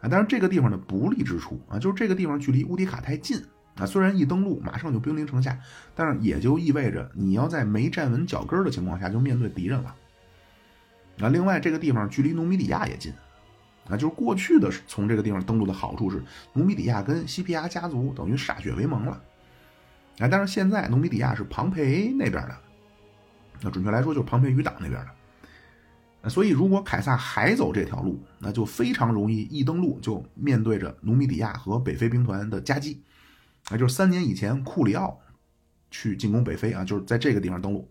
啊，但是这个地方的不利之处啊，就是这个地方距离乌提卡太近啊，虽然一登陆马上就兵临城下，但是也就意味着你要在没站稳脚跟的情况下就面对敌人了。啊，另外这个地方距离努米底亚也近啊，就是过去的从这个地方登陆的好处是努米底亚跟西庇阿家族等于歃血为盟了。啊，但是现在努米底亚是庞培那边的。那准确来说就是庞培余党那边的，所以如果凯撒还走这条路，那就非常容易一登陆就面对着努米底亚和北非兵团的夹击。那就是三年以前库里奥去进攻北非啊，就是在这个地方登陆，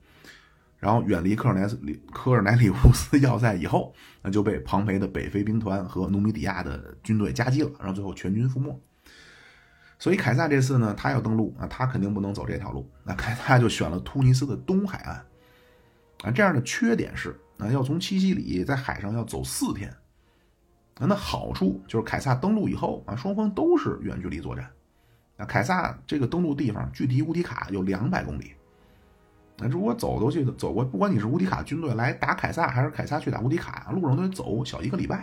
然后远离科尔乃里科尔乃里乌斯要塞以后，那就被庞培的北非兵团和努米底亚的军队夹击了，然后最后全军覆没。所以凯撒这次呢，他要登陆啊，他肯定不能走这条路，那凯撒就选了突尼斯的东海岸。啊，这样的缺点是啊，要从西西里在海上要走四天。啊，那好处就是凯撒登陆以后啊，双方都是远距离作战。啊，凯撒这个登陆地方距离乌提卡有两百公里。那如果走过去走过，不管你是乌提卡军队来打凯撒，还是凯撒去打乌提卡，路上都得走小一个礼拜。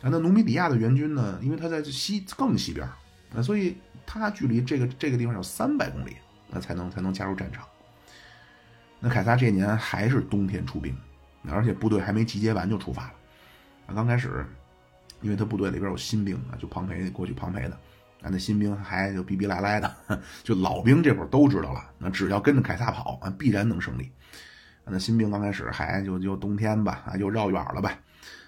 啊，那努米底亚的援军呢，因为他在西更西边啊，所以他距离这个这个地方有三百公里，那才能才能加入战场。那凯撒这年还是冬天出兵，而且部队还没集结完就出发了。啊，刚开始，因为他部队里边有新兵啊，就庞培过去庞培的，啊，那新兵还就逼逼赖赖的，就老兵这会儿都知道了，那只要跟着凯撒跑啊，必然能胜利。啊，那新兵刚开始还就就冬天吧，啊，又绕远了吧，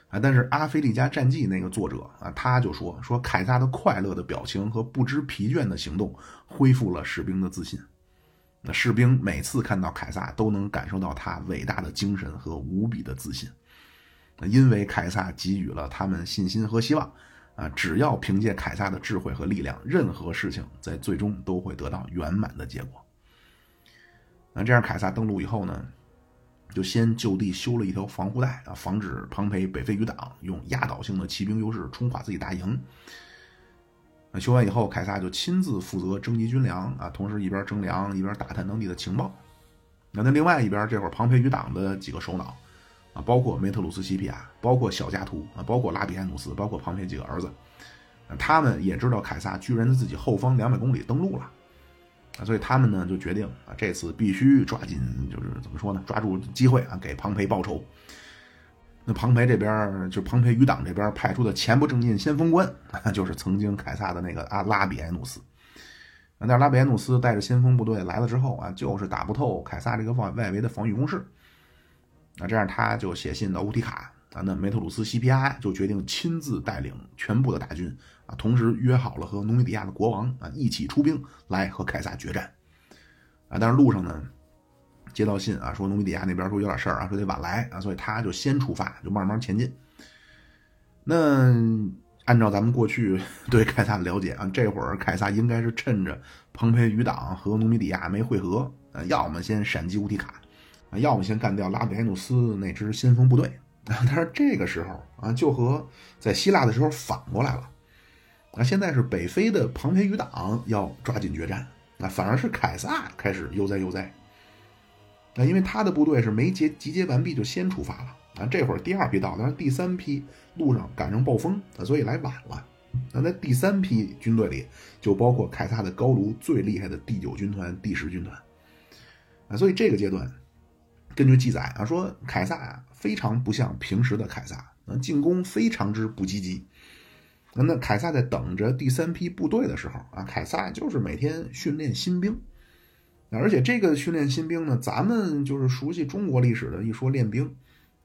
啊，但是《阿非利加战记》那个作者啊，他就说说凯撒的快乐的表情和不知疲倦的行动，恢复了士兵的自信。那士兵每次看到凯撒都能感受到他伟大的精神和无比的自信，因为凯撒给予了他们信心和希望啊！只要凭借凯撒的智慧和力量，任何事情在最终都会得到圆满的结果。那这样凯撒登陆以后呢，就先就地修了一条防护带啊，防止庞培北非余党用压倒性的骑兵优势冲垮自己大营。那修完以后，凯撒就亲自负责征集军粮啊，同时一边征粮一边打探当地的情报。那另外一边，这会儿庞培余党的几个首脑啊，包括梅特鲁斯西皮亚，包括小加图啊，包括拉比安努斯，包括庞培几个儿子，他们也知道凯撒居然在自己后方两百公里登陆了。所以他们呢就决定啊，这次必须抓紧，就是怎么说呢，抓住机会啊，给庞培报仇。那庞培这边，就庞培余党这边派出的前部正进先锋官，就是曾经凯撒的那个阿拉比埃努斯。但是拉比埃努斯带着先锋部队来了之后啊，就是打不透凯撒这个外围的防御工事。那这样他就写信到乌提卡啊，那梅特鲁斯西皮亚就决定亲自带领全部的大军啊，同时约好了和努米底亚的国王啊一起出兵来和凯撒决战啊。但是路上呢，接到信啊，说努米底亚那边说有点事儿啊，说得晚来啊，所以他就先出发，就慢慢前进。那按照咱们过去对凯撒的了解啊，这会儿凯撒应该是趁着庞培余党和努米底亚没会合啊，要么先闪击乌提卡啊，要么先干掉拉比埃努斯那支先锋部队。但是这个时候啊，就和在希腊的时候反过来了啊！现在是北非的庞培余党要抓紧决战，那反而是凯撒开始悠哉悠哉。那因为他的部队是没集结完毕就先出发了啊，这会儿第二批到，但是第三批路上赶上暴风，所以来晚了。那在第三批军队里，就包括凯撒的高卢最厉害的第九军团、第十军团啊，所以这个阶段。根据记载啊，说凯撒非常不像平时的凯撒，进攻非常之不积极。那凯撒在等着第三批部队的时候啊，凯撒就是每天训练新兵，而且这个训练新兵呢，咱们就是熟悉中国历史的一说练兵，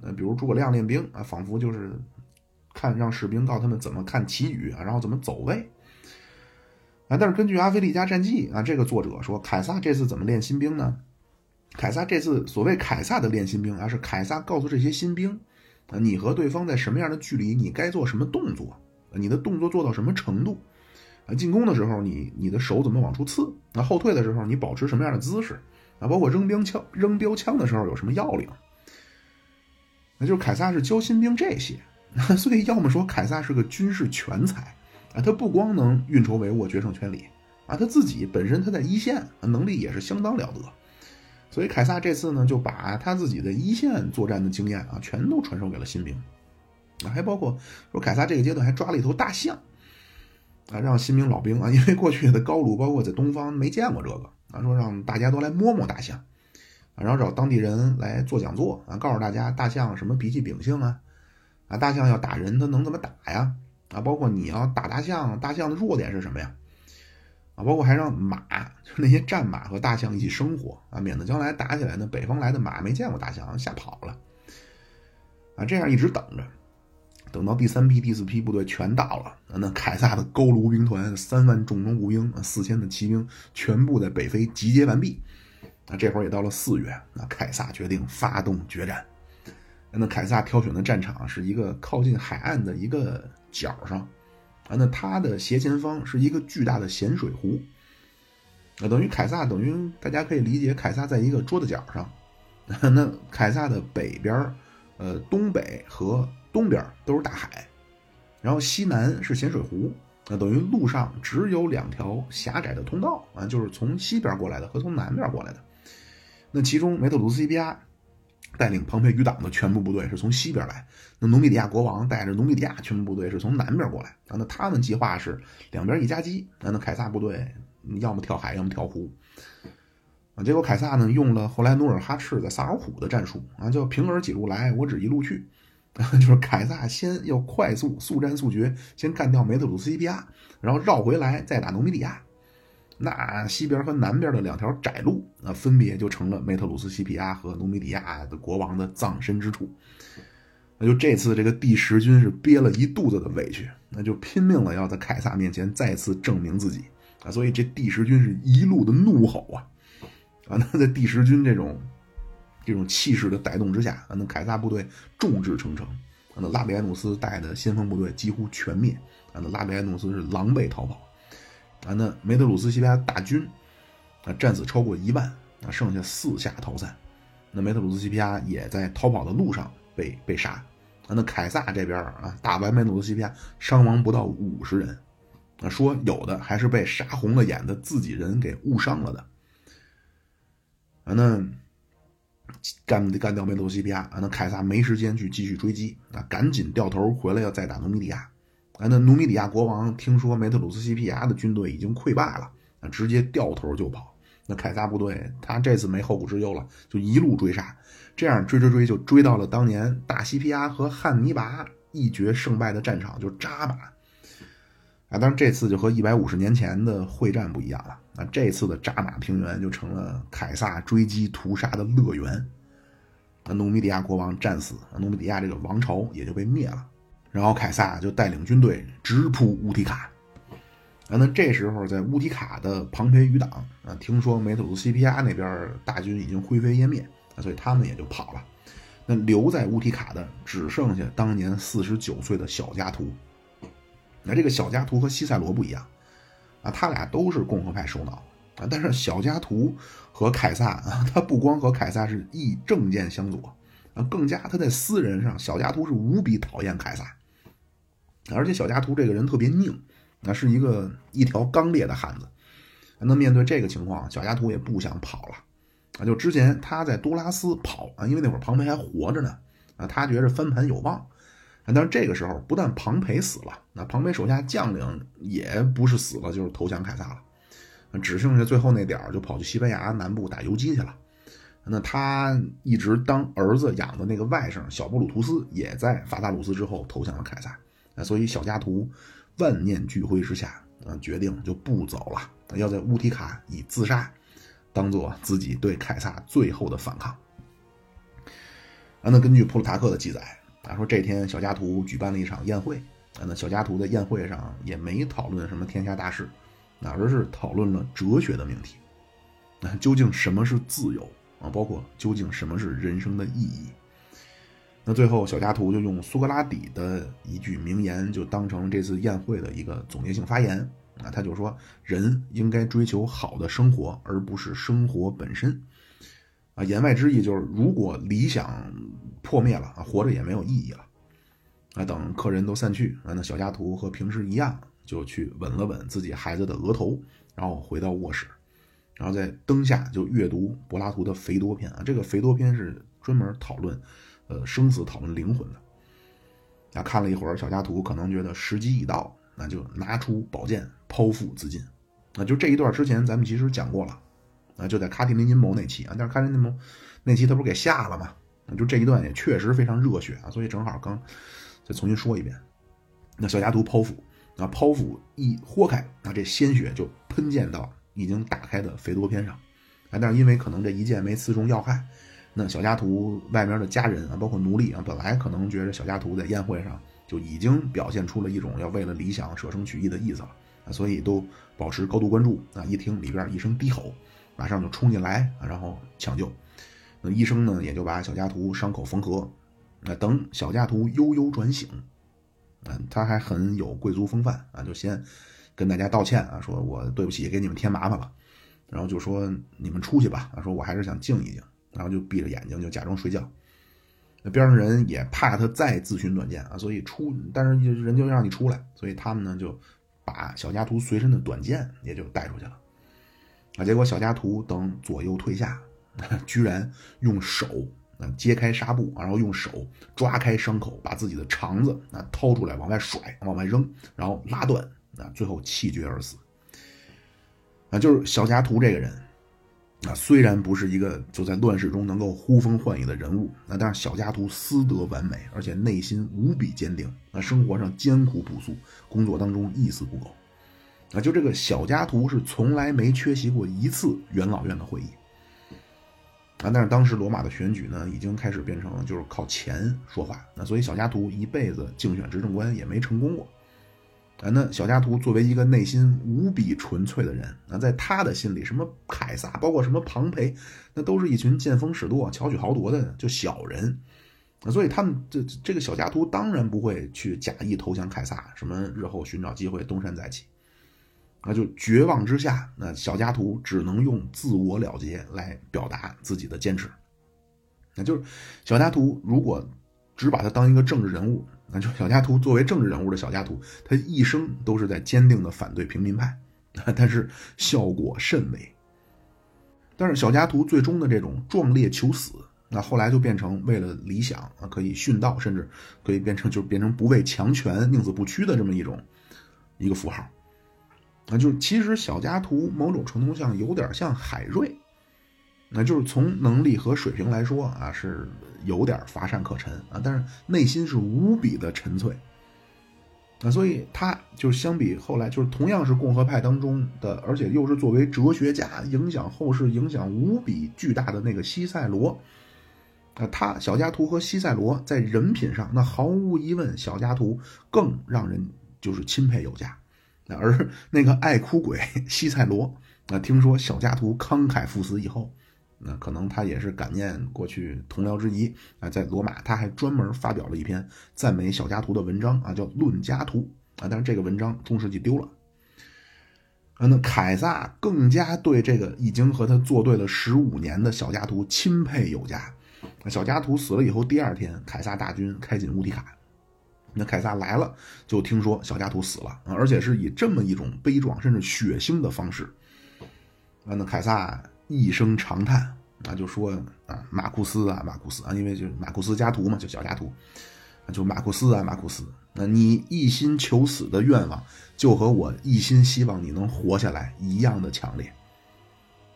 呃，比如诸葛亮练兵啊，仿佛就是看让士兵告他们怎么看旗语啊，然后怎么走位。啊，但是根据《阿非利加战记》啊，这个作者说，凯撒这次怎么练新兵呢？凯撒这次所谓凯撒的练新兵啊，是凯撒告诉这些新兵啊，你和对方在什么样的距离，你该做什么动作，你的动作做到什么程度啊，进攻的时候你你的手怎么往出刺，那后退的时候你保持什么样的姿势啊，包括扔标枪扔标枪的时候有什么要领。那就是凯撒是教新兵这些，所以要么说凯撒是个军事全才啊，他不光能运筹帷幄、决胜圈里啊，他自己本身他在一线能力也是相当了得。所以凯撒这次呢，就把他自己的一线作战的经验啊，全都传授给了新兵，还包括说凯撒这个阶段还抓了一头大象，啊，让新兵老兵啊，因为过去的高卢包括在东方没见过这个啊，说让大家都来摸摸大象，啊，然后找当地人来做讲座啊，告诉大家大象什么脾气秉性啊，啊，大象要打人它能怎么打呀？啊，包括你要打大象，大象的弱点是什么呀？啊，包括还让马，就是那些战马和大象一起生活啊，免得将来打起来呢，北方来的马没见过大象，吓跑了。啊，这样一直等着，等到第三批、第四批部队全到了，那凯撒的高卢兵团三万重装步兵、四千的骑兵全部在北非集结完毕。啊，这会儿也到了四月，那凯撒决定发动决战。那凯撒挑选的战场是一个靠近海岸的一个角上。啊，那他的斜前方是一个巨大的咸水湖，啊，等于凯撒等于大家可以理解，凯撒在一个桌子角上。那凯撒的北边，呃，东北和东边都是大海，然后西南是咸水湖，啊，等于路上只有两条狭窄的通道啊，就是从西边过来的和从南边过来的。那其中梅特鲁斯西庇亚带领庞培余党的全部部队是从西边来，那努米底亚国王带着努米底亚全部部队是从南边过来啊。那他们计划是两边一夹击，那凯撒部队要么跳海，要么跳湖啊。结果凯撒呢用了后来努尔哈赤在萨尔浒的战术啊，叫平儿几路来，我只一路去，啊，就是凯撒先要快速速战速决，先干掉梅特鲁斯西庇亚，然后绕回来再打努米底亚。那西边和南边的两条窄路，那分别就成了梅特鲁斯西庇亚和努米底亚的国王的葬身之处。那就这次这个第十军是憋了一肚子的委屈，那就拼命了要在凯撒面前再次证明自己啊。所以这第十军是一路的怒吼啊啊！那在第十军这种这种气势的带动之下，啊，那凯撒部队众志成城，啊，那拉比埃努斯带的先锋部队几乎全灭，啊，那拉比埃努斯是狼狈逃跑。啊，那梅特鲁斯西庇亚大军啊，战死超过一万啊，剩下四下逃散那梅特鲁斯西皮亚也在逃跑的路上被被杀。那凯撒这边啊，打完梅特鲁斯西皮亚伤亡不到五十人，说有的还是被杀红了眼的自己人给误伤了的。啊，那干干掉梅特鲁斯西皮亚啊，那凯撒没时间去继续追击啊，赶紧掉头回来要再打努米底亚。啊，那努米底亚国王听说梅特鲁斯西皮亚的军队已经溃败了，啊，直接掉头就跑。那凯撒部队他这次没后顾之忧了，就一路追杀，这样追追追就追到了当年大西庇阿和汉尼拔一决胜败的战场，就扎马。啊，当然这次就和一百五十年前的会战不一样了，啊，这次的扎马平原就成了凯撒追击屠杀的乐园。那努米底亚国王战死，努米底亚这个王朝也就被灭了。然后凯撒就带领军队直扑乌提卡。啊，那这时候在乌提卡的庞培余党啊，听说梅特鲁西皮亚那边大军已经灰飞烟灭，啊，所以他们也就跑了。那留在乌提卡的只剩下当年四十九岁的小加图。那这个小加图和西塞罗不一样啊，他俩都是共和派首脑啊，但是小加图和凯撒啊，他不光和凯撒是一政见相左啊，更加他在私人上，小加图是无比讨厌凯撒，而且小加图这个人特别拧。那是一个一条刚烈的汉子。那面对这个情况，小加图也不想跑了啊，就之前他在多拉斯跑啊，因为那会儿庞培还活着呢啊，他觉着翻盘有望。但是这个时候不但庞培死了，那庞培手下将领也不是死了就是投降凯撒了，只剩下最后那点就跑去西班牙南部打游击去了。那他一直当儿子养的那个外甥小布鲁图斯也在法萨鲁斯之后投降了凯撒，所以小加图万念俱灰之下啊，决定就不走了，要在乌提卡以自杀当做自己对凯撒最后的反抗。啊，那根据普鲁塔克的记载啊，说这天小加图举办了一场宴会啊，那小加图在宴会上也没讨论什么天下大事，而是讨论了哲学的命题。那究竟什么是自由啊？包括究竟什么是人生的意义？那最后小加图就用苏格拉底的一句名言就当成这次宴会的一个总结性发言啊，他就说人应该追求好的生活而不是生活本身啊，言外之意就是如果理想破灭了啊，活着也没有意义了啊。等客人都散去啊，那小加图和平时一样就去吻了吻自己孩子的额头，然后回到卧室，然后在灯下就阅读柏拉图的斐多篇啊，这个斐多篇是专门讨论呃，生死讨论灵魂的。那看了一会儿，小加图可能觉得时机已到，那就拿出宝剑剖腹自尽。那就这一段之前咱们其实讲过了，啊，就在卡提林阴谋那期啊，但是卡提林阴谋那期他不是给下了吗？就这一段也确实非常热血啊，所以正好刚再重新说一遍。那小加图剖腹，那剖腹一豁开，那这鲜血就喷溅到已经打开的斐多篇上，啊，但是因为可能这一剑没刺中要害。那小加图外面的家人啊，包括奴隶啊，本来可能觉得小加图在宴会上就已经表现出了一种要为了理想舍生取义的意思了，啊，所以都保持高度关注啊。一听里边一声低吼，马上就冲进来，啊，然后抢救。那医生呢，也就把小加图伤口缝合。那等小加图悠悠转醒，啊，他还很有贵族风范啊，就先跟大家道歉啊，说我对不起，给你们添麻烦了，然后就说你们出去吧，啊，说我还是想静一静。然后就闭着眼睛就假装睡觉，那边上人也怕他再自寻短见啊，所以出，但是人就让你出来，所以他们呢就把小加图随身的短剑也就带出去了啊。结果小加图等左右退下，居然用手啊揭开纱布，然后用手抓开伤口，把自己的肠子啊掏出来往外甩，往外扔，然后拉断啊，最后气绝而死啊。就是小加图这个人。啊，虽然不是一个就在乱世中能够呼风唤雨的人物，那但是小加图私德完美，而且内心无比坚定。那生活上艰苦朴素，工作当中一丝不苟。啊，就这个小加图是从来没缺席过一次元老院的会议。啊，但是当时罗马的选举呢，已经开始变成就是靠钱说话。那所以小加图一辈子竞选执政官也没成功过。啊，那小加图作为一个内心无比纯粹的人啊，在他的心里，什么凯撒，包括什么庞培，那都是一群见风使舵、巧取豪夺的就小人啊，所以他们这这个小加图当然不会去假意投降凯撒，什么日后寻找机会东山再起啊，就绝望之下，那小加图只能用自我了结来表达自己的坚持那就是小家图如果只把他当一个政治人物，那就小家图作为政治人物的小家图，他一生都是在坚定的反对平民派，但是效果甚微。但是小家图最终的这种壮烈求死，那后来就变成为了理想啊，可以殉道，甚至可以变成就变成不畏强权、宁死不屈的这么一种一个符号。那就是其实小家图某种程度上有点像海瑞，那就是从能力和水平来说啊，是有点乏善可陈啊，但是内心是无比的沉醉。那所以他就是相比后来就是同样是共和派当中的，而且又是作为哲学家影响后世影响无比巨大的那个西塞罗，啊，他小家图和西塞罗在人品上，那毫无疑问，小家图更让人就是钦佩有加。而那个爱哭鬼西塞罗，那听说小家图慷慨赴死以后，那可能他也是感念过去同僚之谊啊，在罗马他还专门发表了一篇赞美小家图的文章啊，叫《论家图》啊，但是这个文章中世纪丢了。啊，那凯撒更加对这个已经和他作对了十五年的小家图钦佩有加。小家图死了以后，第二天凯撒大军开进乌提卡。那凯撒来了，就听说小家图死了，而且是以这么一种悲壮甚至血腥的方式。啊，那凯撒一声长叹，啊，就说啊，马库斯啊，马库斯啊，因为就马库斯家图嘛，就小家图，就马库斯啊，马库斯，那你一心求死的愿望，就和我一心希望你能活下来一样的强烈。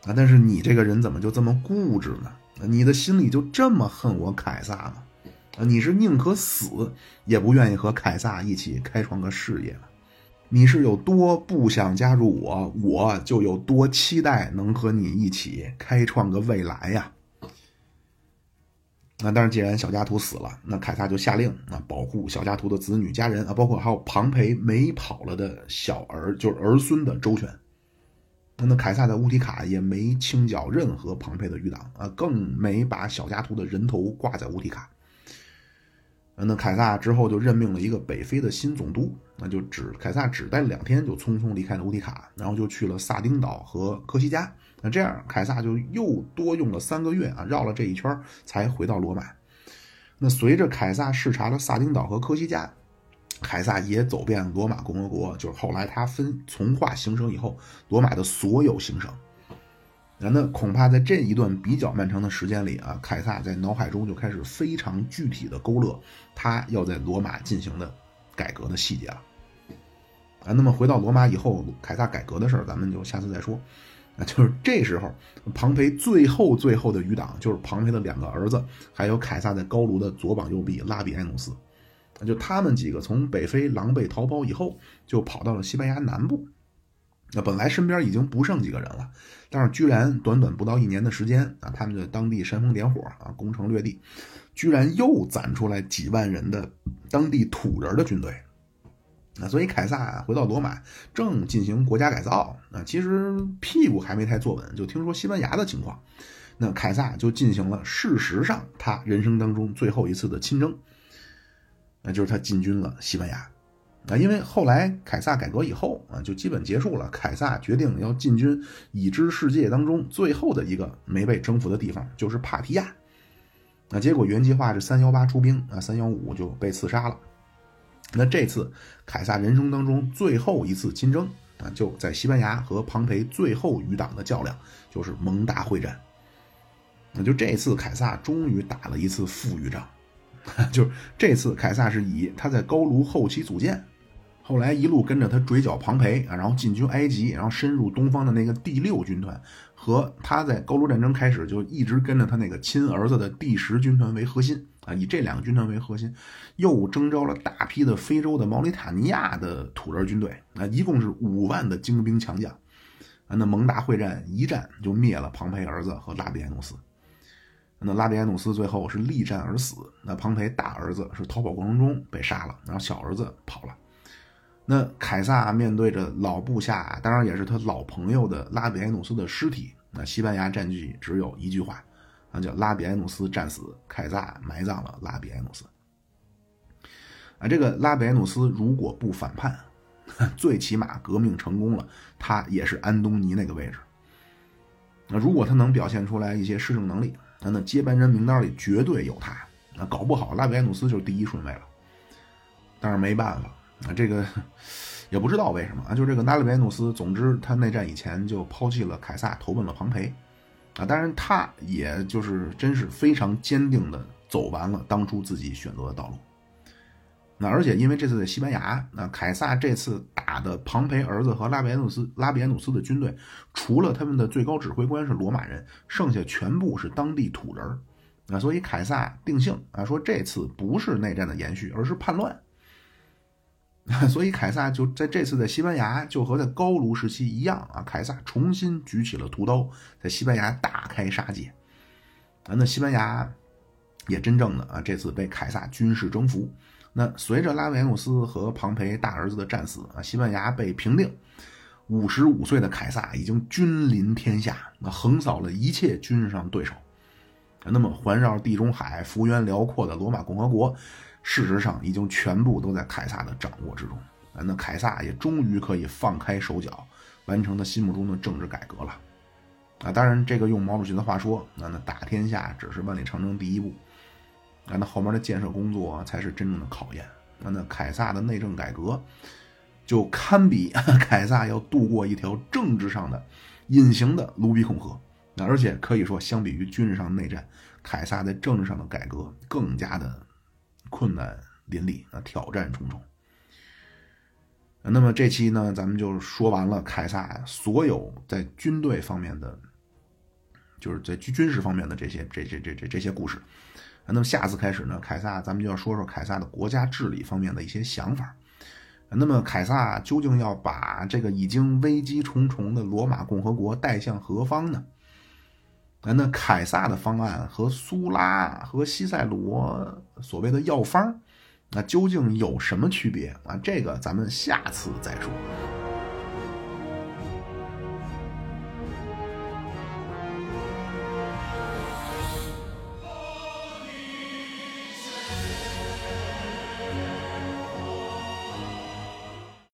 啊，但是你这个人怎么就这么固执呢？你的心里就这么恨我凯撒吗？你是宁可死也不愿意和凯撒一起开创个事业吗？你是有多不想加入我，我就有多期待能和你一起开创个未来呀。那但是既然小家图死了，那凯撒就下令啊，保护小家图的子女家人啊，包括还有庞培没跑了的小儿，就是儿孙的周全。那凯撒在乌提卡也没清剿任何庞培的余党啊，更没把小家图的人头挂在乌提卡。那凯撒之后就任命了一个北非的新总督，那就只凯撒只待两天就匆匆离开了乌提卡，然后就去了萨丁岛和科西嘉。那这样凯撒就又多用了三个月啊，绕了这一圈才回到罗马。那随着凯撒视察了萨丁岛和科西嘉，凯撒也走遍罗马共和国，就是后来他分从化行省以后罗马的所有行省。那恐怕在这一段比较漫长的时间里啊，凯撒在脑海中就开始非常具体的勾勒他要在罗马进行的改革的细节了。啊，那么回到罗马以后，凯撒改革的事儿咱们就下次再说。啊，就是这时候，庞培最后最后的余党就是庞培的两个儿子，还有凯撒在高卢的左膀右臂拉比埃努斯。就他们几个从北非狼狈逃跑以后，就跑到了西班牙南部。那本来身边已经不剩几个人了，但是居然短短不到一年的时间啊，他们在当地煽风点火啊，攻城略地，居然又攒出来几万人的当地土人的军队。那所以凯撒回到罗马，正进行国家改造啊，其实屁股还没太坐稳，就听说西班牙的情况。那凯撒就进行了事实上他人生当中最后一次的亲征，那就是他进军了西班牙。啊，因为后来凯撒改革以后啊，就基本结束了。凯撒决定要进军已知世界当中最后的一个没被征服的地方，就是帕提亚。那结果原计划是三一八出兵啊，三一五就被刺杀了。那这次凯撒人生当中最后一次亲征啊，就在西班牙和庞培最后余党的较量，就是蒙达会战。那就这次凯撒终于打了一次负隅仗，就是这次凯撒是以他在高卢后期组建。后来一路跟着他追剿庞培啊，然后进军埃及，然后深入东方的那个第六军团，和他在高卢战争开始就一直跟着他那个亲儿子的第十军团为核心啊，以这两个军团为核心，又征召了大批的非洲的毛里塔尼亚的土人军队啊，一共是五万的精兵强将啊。那蒙达会战一战就灭了庞培儿子和拉比埃努斯。那拉比埃努斯最后是力战而死，那庞培大儿子是逃跑过程中被杀了，然后小儿子跑了。那凯撒面对着老部下，当然也是他老朋友的拉比埃努斯的尸体，那西班牙战记只有一句话，那叫拉比埃努斯战死，凯撒埋葬了拉比埃努斯。啊，这个拉比埃努斯如果不反叛，最起码革命成功了，他也是安东尼那个位置。那如果他能表现出来一些施政能力，那那接班人名单里绝对有他，那搞不好拉比埃努斯就是第一顺位了。但是没办法，这个也不知道为什么啊，就这个拉比埃努斯，总之他内战以前就抛弃了凯撒，投奔了庞培啊。当然，他也就是真是非常坚定的走完了当初自己选择的道路。那而且因为这次在西班牙，那凯撒这次打的庞培儿子和拉比埃努斯拉比埃努斯的军队，除了他们的最高指挥官是罗马人，剩下全部是当地土人啊，所以凯撒定性啊，说这次不是内战的延续，而是叛乱。所以凯撒就在这次在西班牙，就和在高卢时期一样啊，凯撒重新举起了屠刀，在西班牙大开杀戒啊。那西班牙也真正的啊，这次被凯撒军事征服。那随着拉维努斯和庞培大儿子的战死啊，西班牙被平定。五十五岁的凯撒已经君临天下，那横扫了一切军上对手。那么环绕地中海幅员辽阔的罗马共和国，事实上已经全部都在凯撒的掌握之中。那凯撒也终于可以放开手脚，完成他心目中的政治改革了。啊，当然这个用毛主席的话说，那那打天下只是万里长征第一步。啊，那后面的建设工作啊，才是真正的考验。那那凯撒的内政改革，就堪比凯撒要渡过一条政治上的隐形的卢比孔河。那而且可以说，相比于军事上内战，凯撒在政治上的改革更加的困难林立，那挑战重重。那么这期呢，咱们就说完了凯撒所有在军队方面的，就是在军事方面的这些这这这这这些故事。那么下次开始呢，凯撒咱们就要说说凯撒的国家治理方面的一些想法。那么凯撒究竟要把这个已经危机重重的罗马共和国带向何方呢？那凯撒的方案和苏拉和西塞罗所谓的药方，那究竟有什么区别啊？这个咱们下次再说。